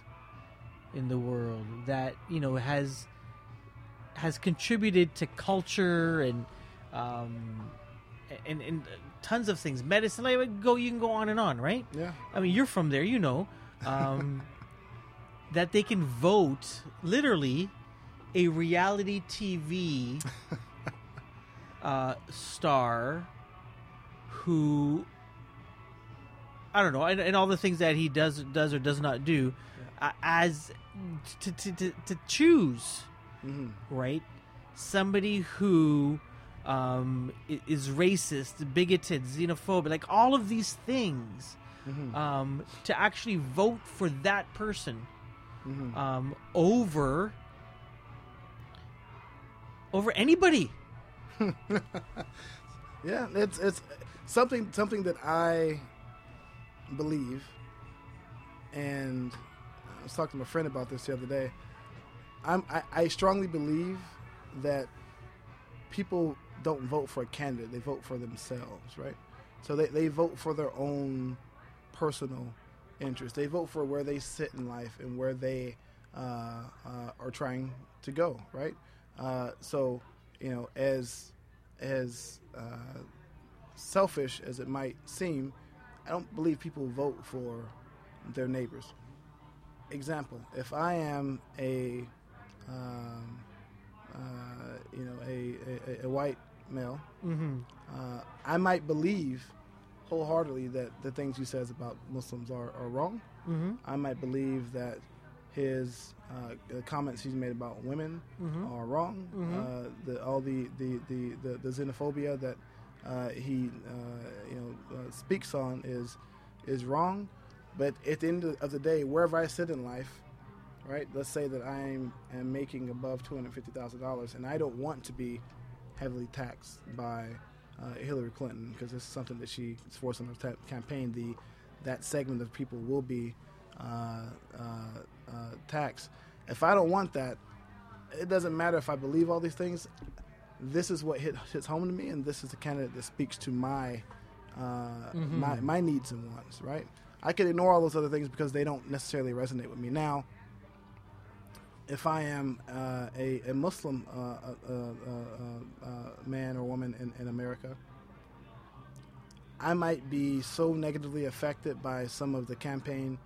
in the world, that, you know, has contributed to culture and tons of things. Medicine, you can go on and on, right? Yeah. I mean, you're from there, you know. That they can vote, literally, a reality TV star who, I don't know, and all the things that he does or does not do, as to choose, right, somebody who is racist, bigoted, xenophobic, like all of these things, to actually vote for that person over anybody. Yeah, it's something that I believe, and I was talking to my friend about this the other day. I strongly believe that people don't vote for a candidate; they vote for themselves, right? So they vote for their own personal interest. They vote for where they sit in life and where they are trying to go, right? So, you know, as selfish as it might seem, I don't believe people vote for their neighbors. Example: if I am a white male, I might believe wholeheartedly that the things he says about Muslims are wrong. I might believe that his the comments he's made about women are wrong. The xenophobia that he speaks on is wrong. But at the end of the day, wherever I sit in life, right? Let's say that I am making above $250,000, and I don't want to be heavily taxed by Hillary Clinton, because this is something that she is forcing on her campaign. That segment of people will be taxed. If I don't want that, it doesn't matter if I believe all these things. This is what hits home to me, and this is the candidate that speaks to my my needs and wants, right? I could ignore all those other things because they don't necessarily resonate with me. Now, if I am a Muslim man or woman in America, I might be so negatively affected by some of the campaign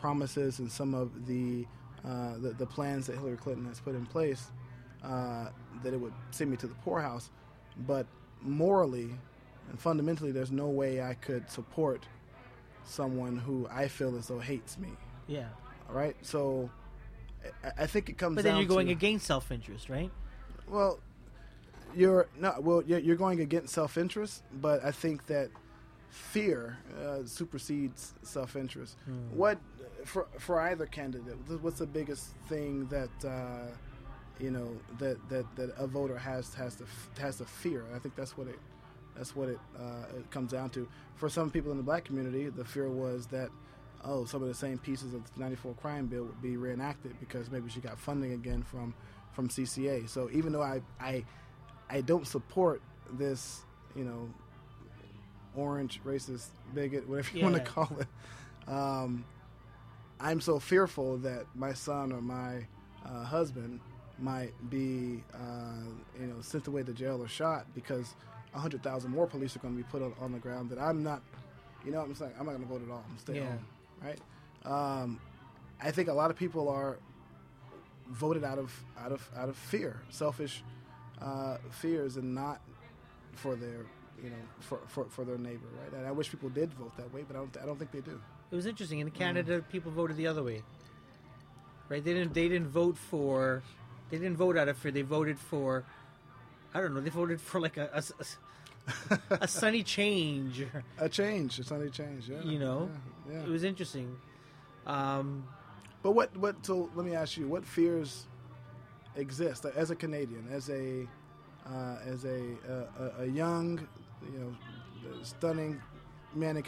promises and some of the plans that Hillary Clinton has put in place that it would send me to the poorhouse. But morally and fundamentally, there's no way I could support someone who I feel as though hates me. Yeah. All right? So I think it comes down to... But then you're going against self-interest, right? Well, you're going against self-interest, but I think that fear supersedes self-interest. What, for either candidate, what's the biggest thing that that a voter has to fear? I think that's what it comes down to. For some people in the black community, the fear was that, some of the same pieces of the 94 crime bill would be reenacted because maybe she got funding again from CCA. So even though I don't support this, orange, racist, bigot, whatever you want to call it, I'm so fearful that my son or my husband might be, sent away to jail or shot because 100,000 more police are going to be put on the ground that I'm not, I'm not going to vote at all. I'm staying home, right? I think a lot of people are voted out of fear, selfish fears, and not for their, for their neighbor, right? And I wish people did vote that way, but I don't think they do. It was interesting in Canada. People voted the other way, right? They didn't vote out of fear. They voted for. I don't know. They voted for like a sunny change. A sunny change. Yeah. It was interesting. But what? So let me ask you: what fears exist as a Canadian, as a young, stunning man in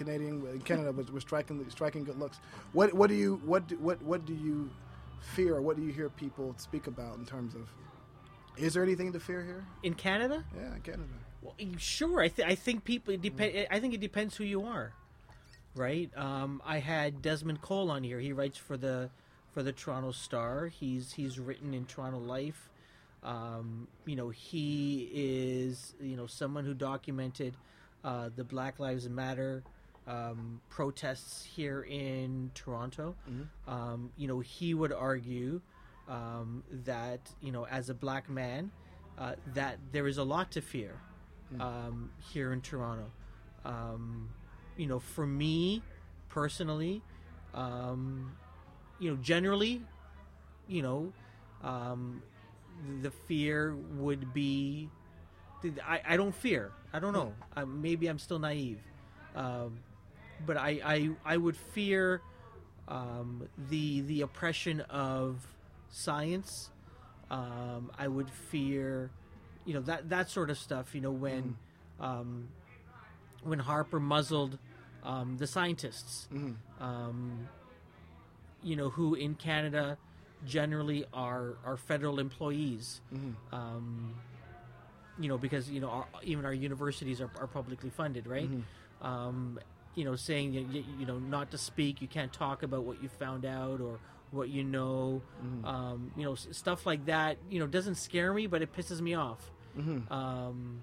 Canada with striking good looks? What do you fear? What do you hear people speak about in terms of Is there anything to fear here? In Canada? Yeah, in Canada. Well, sure. I think people depend. I think it depends who you are, right? I had Desmond Cole on here. He writes for the Toronto Star. He's written in Toronto Life. He is someone who documented the Black Lives Matter protests here in Toronto. Mm-hmm. He would argue that as a black man, that there is a lot to fear here in Toronto. For me personally, generally, the fear would be I don't fear. I don't know. Maybe I'm still naive, but I would fear the oppression of science. I would fear, that sort of stuff. When Harper muzzled the scientists, who in Canada generally are federal employees. Mm-hmm. Because even our universities are publicly funded, right? Mm-hmm. Saying not to speak, you can't talk about what you found out or what you know. Mm-hmm. Stuff like that. Doesn't scare me, but it pisses me off. Mm-hmm.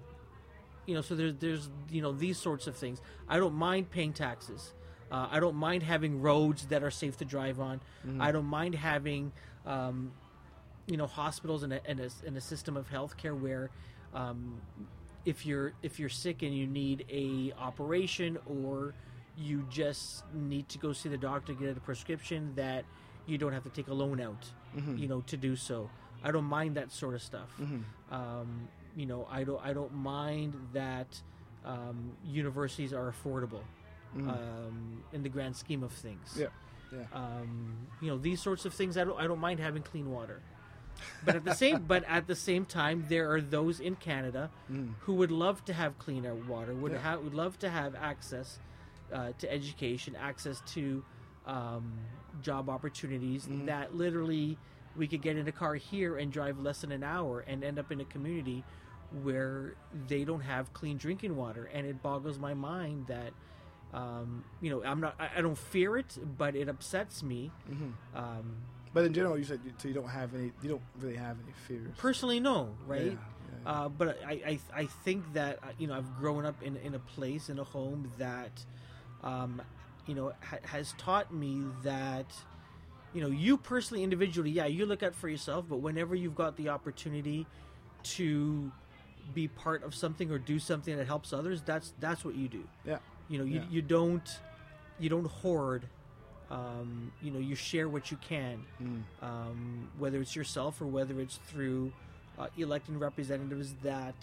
So there's these sorts of things. I don't mind paying taxes. I don't mind having roads that are safe to drive on. Mm-hmm. I don't mind having hospitals and a system of healthcare where. If you're sick and you need a operation or you just need to go see the doctor, get a prescription, that you don't have to take a loan out, mm-hmm. To do so. I don't mind that sort of stuff. Mm-hmm. I don't mind that universities are affordable, mm-hmm. In the grand scheme of things. Yeah. Yeah. These sorts of things. I don't mind having clean water. But at the same time, there are those in Canada who would love to have cleaner water, would love to have access to education, access to job opportunities. That literally we could get in a car here and drive less than an hour and end up in a community where they don't have clean drinking water, and it boggles my mind that. I don't fear it, but it upsets me. Mm-hmm. But in general, you said you don't really have any fears. Personally, no, right? Yeah. But I think that I've grown up in a place, in a home that has taught me that you personally, individually, you look out for yourself. But whenever you've got the opportunity to be part of something or do something that helps others, that's what you do. Yeah. You don't hoard. You share what you can, whether it's yourself or whether it's through electing representatives that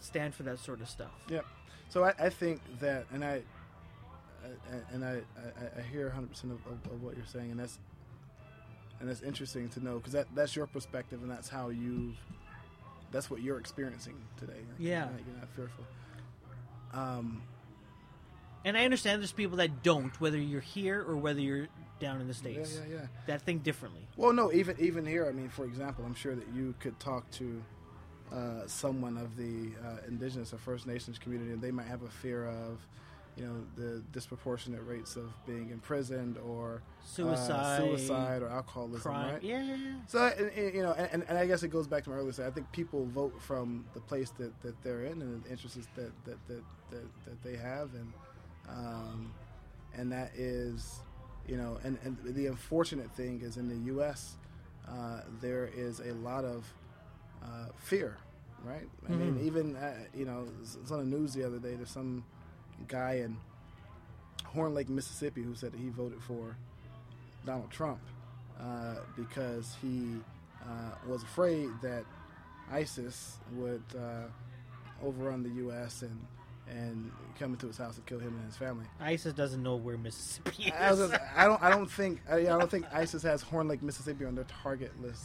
stand for that sort of stuff. Yep. So I think that, and I hear 100% of what you're saying, and that's interesting to know, because that's your perspective, and that's how that's what you're experiencing today. Like, yeah. You're not fearful. And I understand there's people that don't, whether you're here or whether you're down in the States. Yeah. That think differently. Well, no, even here, for example, I'm sure that you could talk to someone of the Indigenous or First Nations community, and they might have a fear of, the disproportionate rates of being imprisoned or suicide or alcoholism, crime. Right? Yeah. So, and I guess it goes back to my earlier saying, I think people vote from the place that they're in and the interests that they have, and... and that is, and the unfortunate thing is in the U.S., there is a lot of fear, right? Mm-hmm. I mean, even, it's on the news the other day, there's some guy in Horn Lake, Mississippi, who said that he voted for Donald Trump because he was afraid that ISIS would overrun the U.S. and come into his house and kill him and his family. ISIS doesn't know where Mississippi is. I don't think ISIS has Horn Lake, Mississippi on their target list.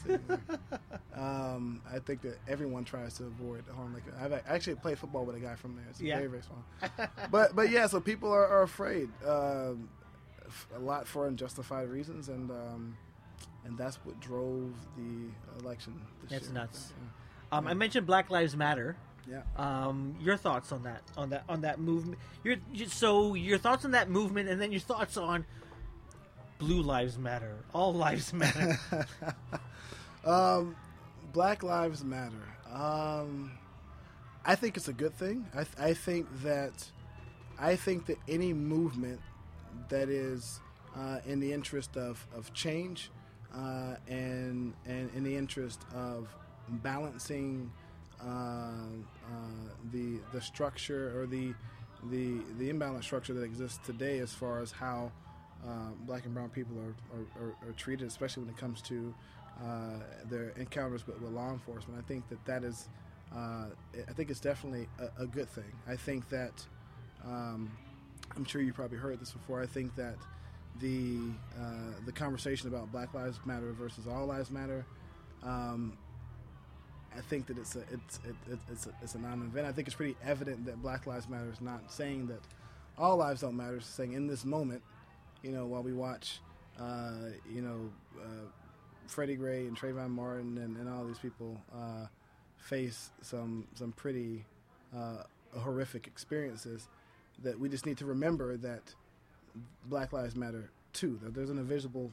I think that everyone tries to avoid Horn Lake. I've actually played football with a guy from there. It's very, very fun. But yeah, so people are afraid a lot for unjustified reasons, and that's what drove the election this year. That's nuts. Yeah. I mentioned Black Lives Matter. Yeah. Your thoughts on that? On that movement? Your thoughts on that movement, and then your thoughts on Blue Lives Matter. All lives matter. Black Lives Matter. I think it's a good thing. I think that any movement that is in the interest of change and in the interest of balancing the structure or the imbalanced structure that exists today as far as how black and brown people are treated, especially when it comes to their encounters with law enforcement. I think that is, I think it's definitely a good thing. I think that, I'm sure you probably heard this before, I think that the conversation about Black Lives Matter versus All Lives Matter, I think that it's a non-event. I think it's pretty evident that Black Lives Matter is not saying that all lives don't matter. It's saying in this moment, while we watch, Freddie Gray and Trayvon Martin and all these people face some pretty horrific experiences, that we just need to remember that Black Lives Matter too. That there's an invisible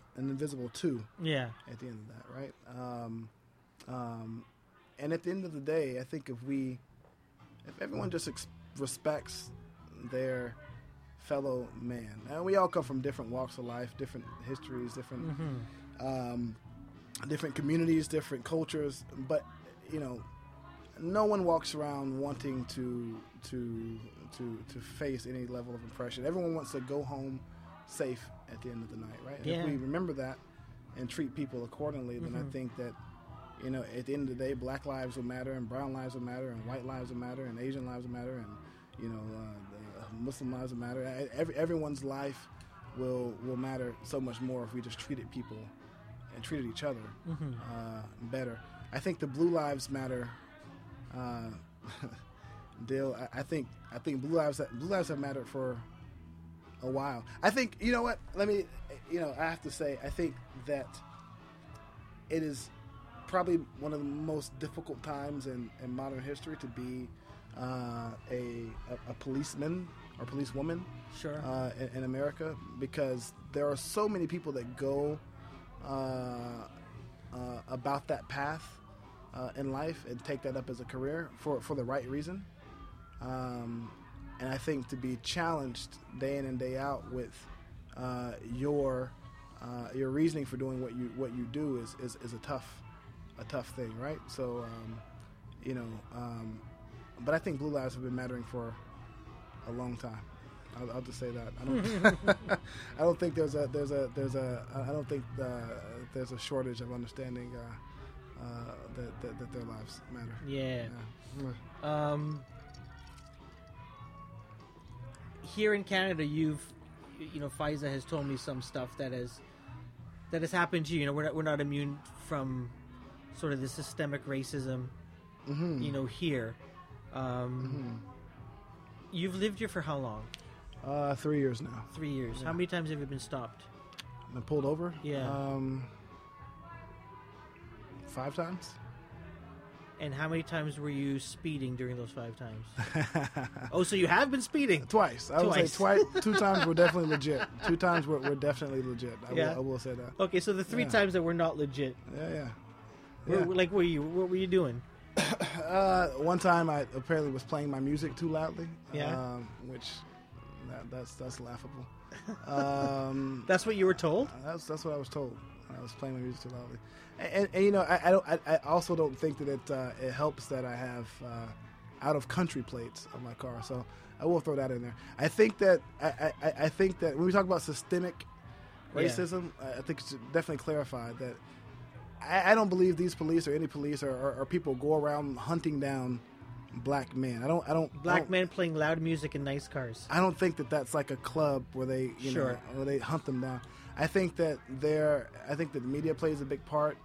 two. Yeah. At the end of that, right? And at the end of the day, I think if everyone just respects their fellow man, and we all come from different walks of life, different histories, different different communities, different cultures, but no one walks around wanting to face any level of oppression. Everyone wants to go home safe at the end of the night, right? And if we remember that and treat people accordingly, then I think that at the end of the day, black lives will matter, and brown lives will matter, and white lives will matter, and Asian lives will matter, and Muslim lives will matter. Everyone's life will matter so much more if we just treated people and treated each other better. I think the Blue Lives Matter deal. I think Blue Lives have mattered for a while. I think I have to say, I think that it is probably one of the most difficult times in modern history to be a policeman or policewoman. Sure. In America, because there are so many people that go about that path in life and take that up as a career for the right reason, and I think to be challenged day in and day out with your reasoning for doing what you do is a tough thing, right? So but I think Blue Lives have been mattering for a long time. I'll just say that. I don't think there's a shortage of understanding that their lives matter. Yeah. Here in Canada, Faiza has told me some stuff that has happened to you. We're not immune from sort of the systemic racism. Here. You've lived here for how long? 3 years now. 3 years. Yeah. How many times have you been stopped? I've been pulled over? Yeah. 5 times. And how many times were you speeding during those 5 times? Oh, so you have been speeding. Twice. I would say twice. 2 times were definitely legit. 2 times were definitely legit. I will say that. Okay, so the 3 times that were not legit. Yeah. What were you doing? One time I apparently was playing my music too loudly. Yeah. Which... That's laughable. That's what you were told? That's what I was told. I was playing my music too loudly, and I also don't think that it helps that I have out of country plates on my car. So I will throw that in there. I think that I think that when we talk about systemic racism, I think it should definitely clarify that I don't believe these police or any police or people go around hunting down black men. Black men playing loud music in nice cars. I don't think that's like a club where they, where they hunt them down. I think that the media plays a big part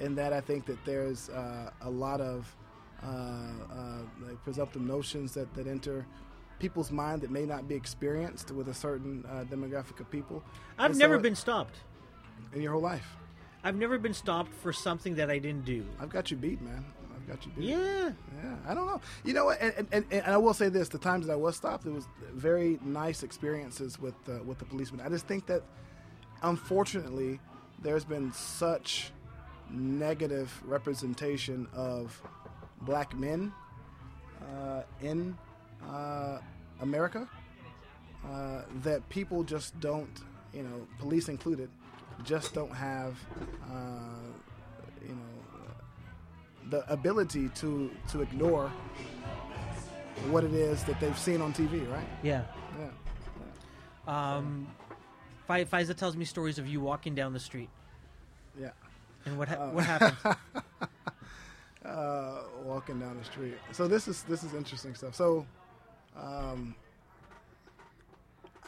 in that. I think that there's a lot of like presumptive notions that enter people's mind that may not be experienced with a certain demographic of people. I've never been stopped in your whole life. I've never been stopped for something that I didn't do. I've got you beat, man. got you beat. Yeah. I don't know. You know what? And I will say this: the times that I was stopped, it was very nice experiences with the policemen. I just think that, unfortunately, there's been such negative representation of black men in America that people just don't, you know, police included, just don't have, the ability to ignore what it is that they've seen on TV, right? Yeah. Faiza tells me stories of you walking down the street. Yeah. And what happened? Walking down the street. So this is interesting stuff. So, I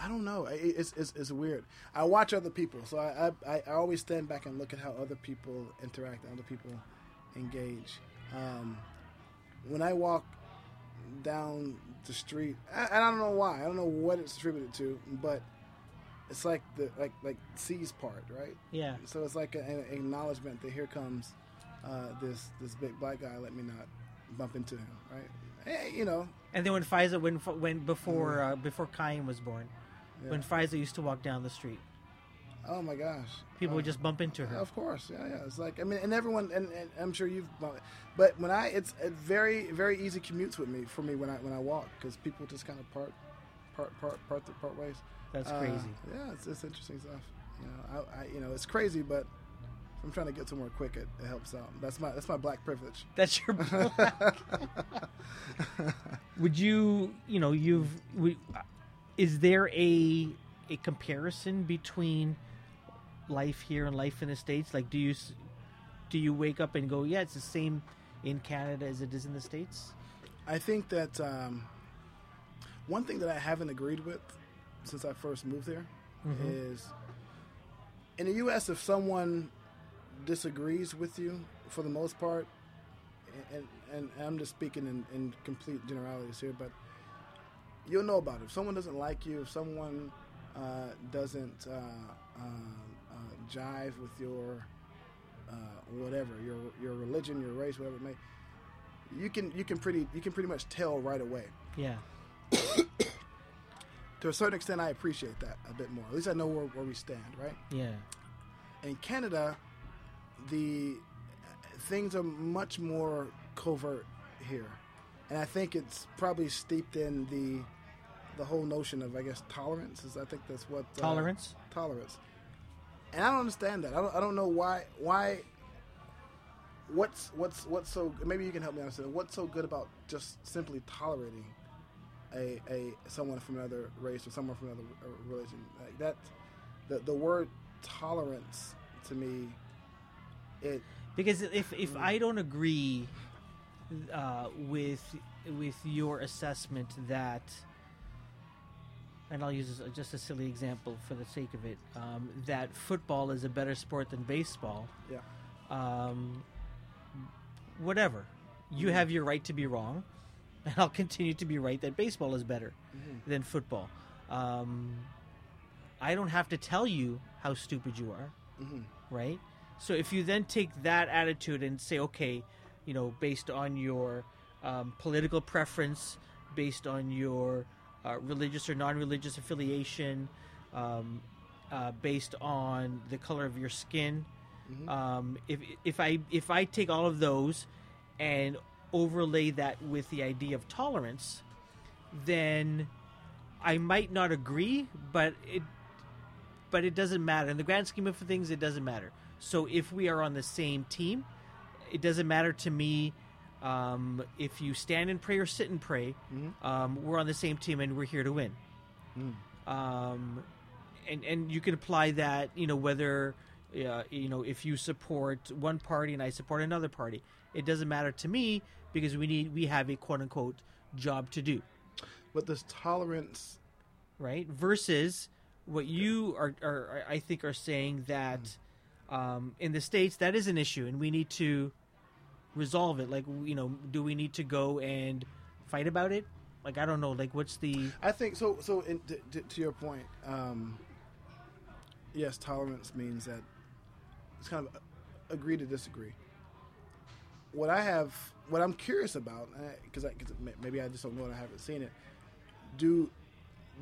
don't know. It's weird. I watch other people, so I always stand back and look at how other people interact, and other people engage. When I walk down the street, and I don't know why. I don't know what it's attributed to, but it's like the like C's part, right? Yeah. So it's like an acknowledgement that here comes this big black guy. Let me not bump into him, right? Hey, you know. And then when Faiza before Kaim was born, when Faiza used to walk down the street. Oh my gosh! People would just bump into her. Of course, yeah. It's like, I mean, and everyone, and I'm sure you've bumped, but when it's very, very easy commutes for me when I walk, because people just kind of part ways. That's crazy. Yeah, it's interesting stuff. You know, I it's crazy, but if I'm trying to get somewhere quick, it helps out. That's my black privilege. That's your black. Would you, you know, is there a comparison between life here and life in the States? Like, do you wake up and go, yeah, it's the same in Canada as it is in the States? I think that one thing that I haven't agreed with since I first moved here is, in the U.S., if someone disagrees with you, for the most part, and I'm just speaking in complete generalities here, but you'll know about it. If someone doesn't like you, if someone doesn't jive with your whatever, your religion, your race, whatever it may, you can pretty much tell right away. Yeah. To a certain extent, I appreciate that a bit more. At least I know where we stand, right? Yeah. In Canada, the things are much more covert here, and I think it's probably steeped in the whole notion of, I guess, tolerance. Is I think that's what tolerance. And I don't understand that. I don't know why. What's so? Maybe you can help me understand. What's so good about just simply tolerating a someone from another race or someone from another religion? Like that, the word tolerance to me, it, because if I don't agree with your assessment that, and I'll use just a silly example for the sake of it, that football is a better sport than baseball. Yeah. Whatever, you have your right to be wrong. And I'll continue to be right that baseball is better than football. I don't have to tell you how stupid you are, right? So if you then take that attitude and say, okay, you know, based on your political preference, based on your religious or non-religious affiliation, based on the color of your skin, if I take all of those and overlay that with the idea of tolerance, then I might not agree, but it doesn't matter. In the grand scheme of things, it doesn't matter. So if we are on the same team, it doesn't matter to me if you stand and pray or sit and pray. We're on the same team and we're here to win. And you can apply that, you know, whether if you support one party and I support another party, it doesn't matter to me because we have a quote unquote job to do. But this tolerance, right? Versus what you are I think are saying that in the States that is an issue and we need to resolve it. Like, you know, do we need to go and fight about it? Like, I don't know. Like, what's the? I think so. So to your point, yes, tolerance means that it's kind of agree to disagree. what I have, what I'm curious about, because maybe I just don't know and I haven't seen it,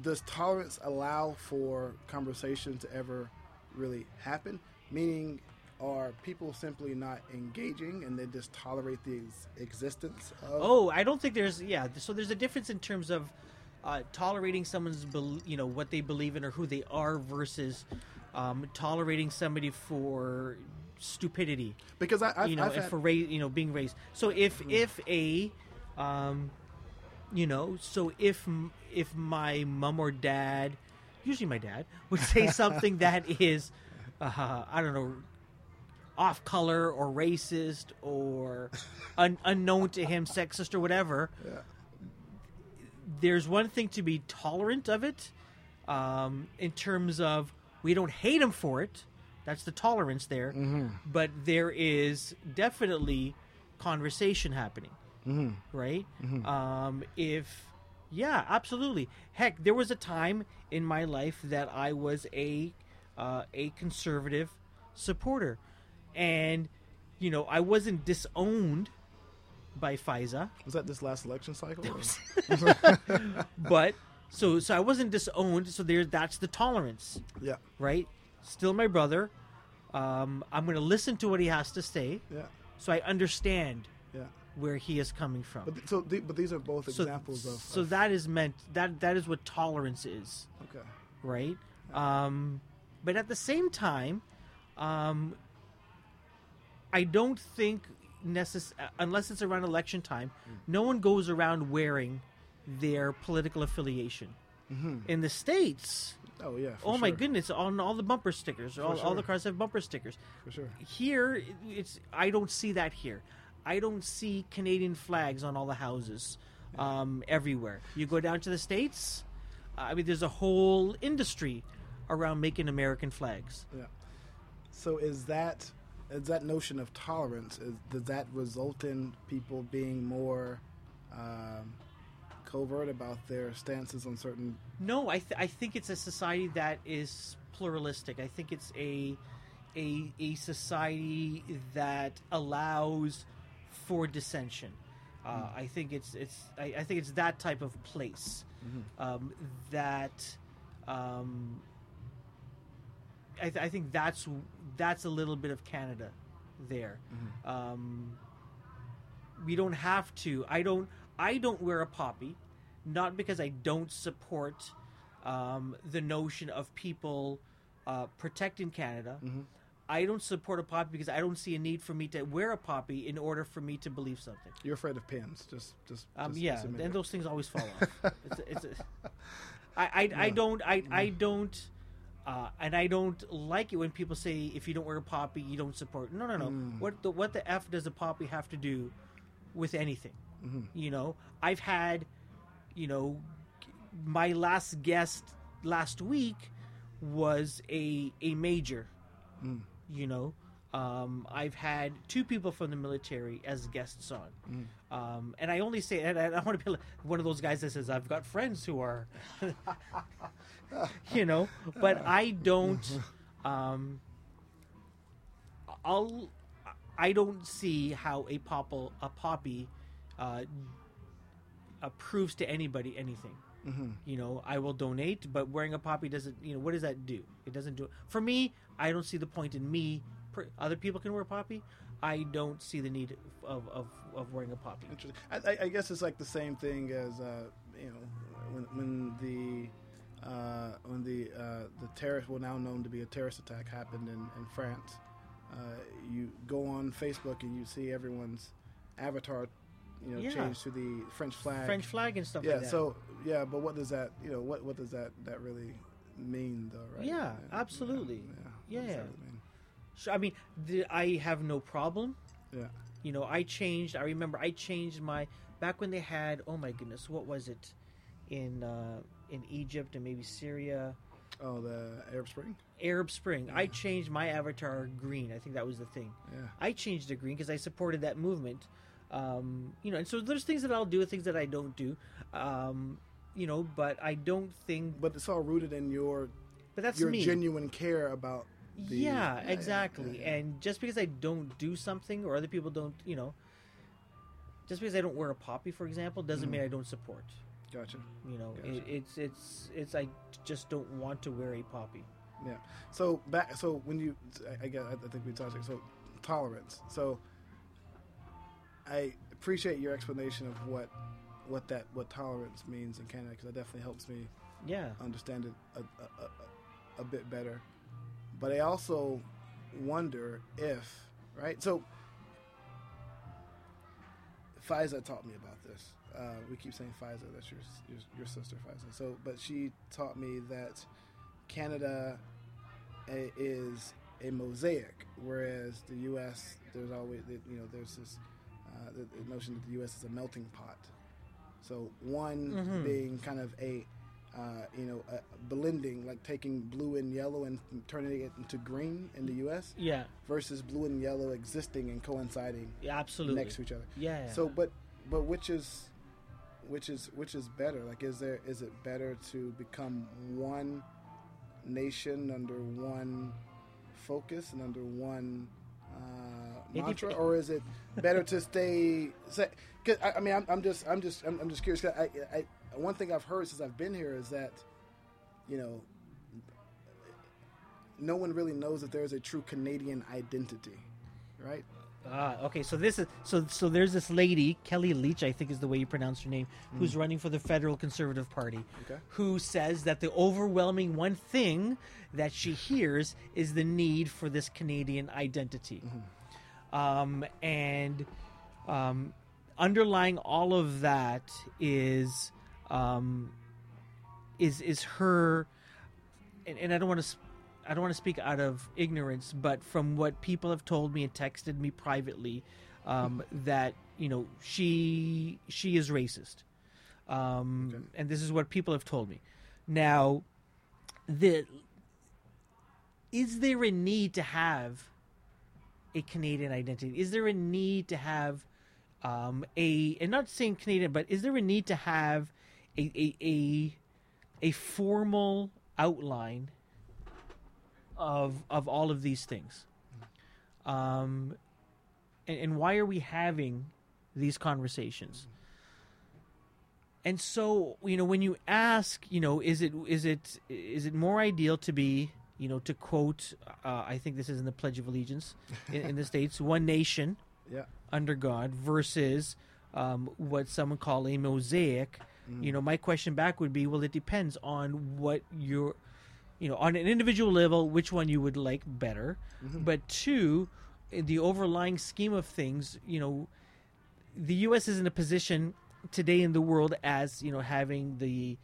does tolerance allow for conversation to ever really happen? Meaning, are people simply not engaging and they just tolerate the existence of... Oh, I don't think there's... Yeah, so there's a difference in terms of tolerating someone's, what they believe in or who they are versus tolerating somebody for stupidity. Because being raised. So if my mom or dad, usually my dad, would say something that is, off color or racist or unknown to him, sexist or whatever, yeah. There's one thing to be tolerant of it in terms of we don't hate him for it. That's the tolerance there. Mm-hmm. But there is definitely conversation happening. Mm-hmm. Right? Mm-hmm. Yeah, absolutely. Heck, there was a time in my life that I was a conservative supporter, and I wasn't disowned by Faiza. Was that this last election cycle? But so I wasn't disowned. So that's the tolerance. Yeah. Right. Still my brother. I'm going to listen to what he has to say. Yeah. So I understand. Yeah. Where he is coming from. But these are both examples of. So that is meant that is what tolerance is. Okay. Right. Yeah. But at the same time, I don't think unless it's around election time, no one goes around wearing their political affiliation. Mm-hmm. In the States, oh yeah, for sure. My goodness, on all the bumper stickers, all the cars have bumper stickers. For sure. Here, I don't see that here. I don't see Canadian flags on all the houses everywhere. You go down to the States, there's a whole industry around making American flags. Yeah. So is that notion of tolerance, does that result in people being more covert about their stances on certain... No, I think it's a society that is pluralistic. I think it's a society that allows for dissension. I think it's that type of place. Mm-hmm. I think that's a little bit of Canada there. Mm-hmm. We don't have to. I don't wear a poppy, not because I don't support the notion of people protecting Canada. Mm-hmm. I don't support a poppy because I don't see a need for me to wear a poppy in order for me to believe something. You're afraid of pins, and those things always fall off. I don't like it when people say if you don't wear a poppy, you don't support. No. Mm. What the F does a poppy have to do with anything? Mm-hmm. I've had, my last guest last week was a major. Mm. I've had two people from the military as guests on, and I only say, and I don't want to be like one of those guys that says I've got friends who are, but I don't. I don't see how a poppy proves to anybody anything. Mm-hmm. I will donate, but wearing a poppy doesn't. What does that do? It doesn't do it for me. I don't see the point in me. Other people can wear a poppy. I don't see the need of wearing a poppy. Interesting. I guess it's like the same thing as when the terrorist, well now known to be a terrorist attack, happened in France. You go on Facebook and you see everyone's avatar. Change to the French flag and stuff like that. But what does that, what does that really mean though, right? Yeah, absolutely. Yeah. Really mean? So I have no problem. Yeah. I remember I changed my, back when they had, oh my goodness, what was it in Egypt and maybe Syria? Oh, the Arab Spring? Arab Spring. Yeah. I changed my avatar green. I think that was the thing. Yeah. I changed to green because I supported that movement. And so there's things that I'll do, things that I don't do, but I don't think... But it's all rooted in your genuine care about the... Yeah, exactly. Yeah. And just because I don't do something or other people don't, just because I don't wear a poppy, for example, doesn't mean I don't support. Gotcha. You know, gotcha. It's I just don't want to wear a poppy. Yeah. So back. So when you, I think we touched it. So tolerance. So I appreciate your explanation of what tolerance means in Canada, because it definitely helps me understand it a bit better. But I also wonder if, right? So Faiza taught me about this. We keep saying Faiza. That's your sister, Faiza. So, but she taught me that Canada is a mosaic, whereas the U.S. there's always there's this the notion that the U.S. is a melting pot. So one being kind of a a blending, like taking blue and yellow and turning it into green in the U.S. Yeah. Versus blue and yellow existing and coinciding. Yeah, absolutely. Next to each other. Yeah. So, but which is better? Like, is it better to become one nation under one focus and under one mantra, or is it better to stay? Cause I mean, I'm just curious. Cause I one thing I've heard since I've been here is that, no one really knows that there is a true Canadian identity, right? Okay. So this is so. There's this lady, Kelly Leach, I think is the way you pronounce her name, who's running for the Federal Conservative Party, who says that the overwhelming one thing that she hears is the need for this Canadian identity, and underlying all of that is her, and I don't want to speak out of ignorance, but from what people have told me and texted me privately, that she is racist, and this is what people have told me. Now, is there a need to have a Canadian identity? Is there a need to have and not saying Canadian, but is there a need to have a formal outline of all of these things? And why are we having these conversations? And so, when you ask, is it more ideal to be, to quote, I think this is in the Pledge of Allegiance in the States, one nation under God versus what some call a mosaic. My question back would be, well, it depends on what your... on an individual level, which one you would like better. But two, in the overlying scheme of things, the U.S. is in a position today in the world as, having the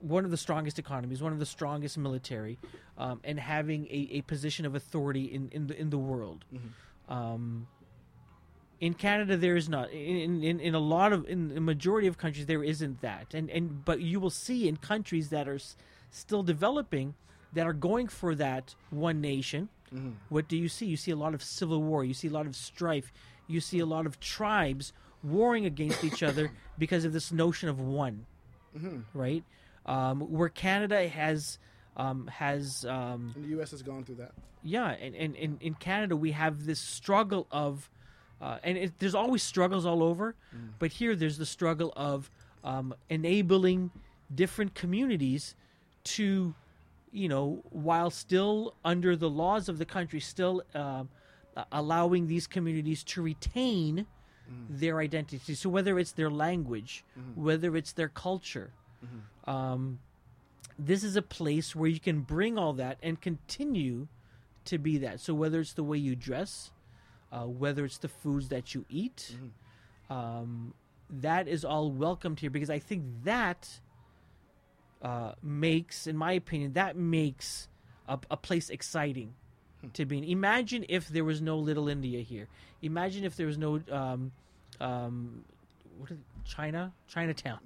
one of the strongest economies, one of the strongest military, and having a position of authority in the world. In Canada, there is not. In a lot of, in the majority of countries, there isn't that. And but you will see in countries that are still developing, that are going for that one nation. What do you see? You see a lot of civil war. You see a lot of strife. You see a lot of tribes warring against each other because of this notion of one, right? Where Canada has and the U.S. has gone through that. Yeah, and in Canada we have this struggle of. There's always struggles all over, but here there's the struggle of enabling different communities to, while still under the laws of the country, still allowing these communities to retain their identity. So whether it's their language, whether it's their culture, this is a place where you can bring all that and continue to be that. So whether it's the way you dress, whether it's the foods that you eat, that is all welcomed here, because I think that makes, in my opinion, that makes a place exciting to be in. Imagine if there was no Little India here. Imagine if there was no Chinatown.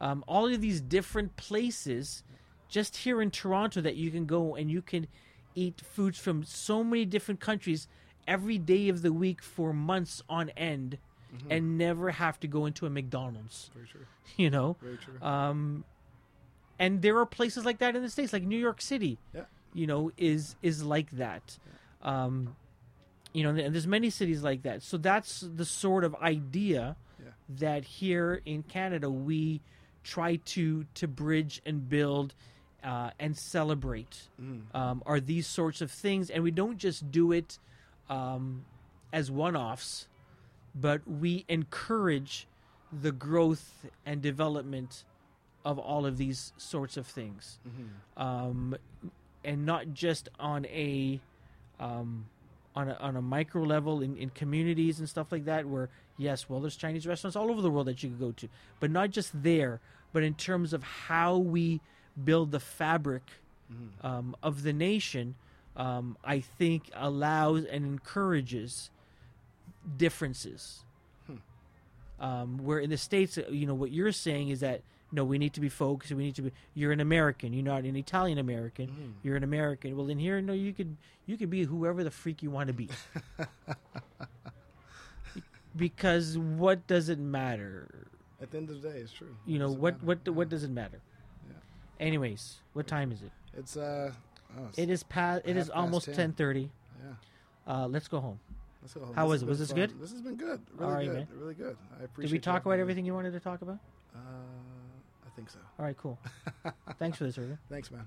All of these different places just here in Toronto that you can go and you can eat foods from so many different countries every day of the week for months on end, and never have to go into a McDonald's. Very true. Very true. And there are places like that in the States, like New York City, is like that. Yeah. You know, and there's many cities like that. So that's the sort of idea that here in Canada we try to bridge and build and celebrate are these sorts of things. And we don't just do it as one-offs, but we encourage the growth and development of all of these sorts of things. Mm-hmm. And not just on a micro level in communities and stuff like that where, yes, well, there's Chinese restaurants all over the world that you could go to, but not just there, but in terms of how we build the fabric of the nation, I think allows and encourages differences. Where in the States, you know, what you're saying is that, no, we need to be folks. We need to be. You're an American. You're not an Italian American. You're an American. Well, in here, no, you could be whoever the freak you want to be. Because what does it matter? At the end of the day, it's true. You know what does it matter? Yeah. Anyways, what time is it? It's It is almost 10:30. Yeah. Let's go home. How was it? Was this good? This has been good. Really all right, good. Man. Really good. I appreciate it. Did we talk about everything you wanted to talk about? I think so. All right, cool. Thanks for this, Irvin. Thanks, man.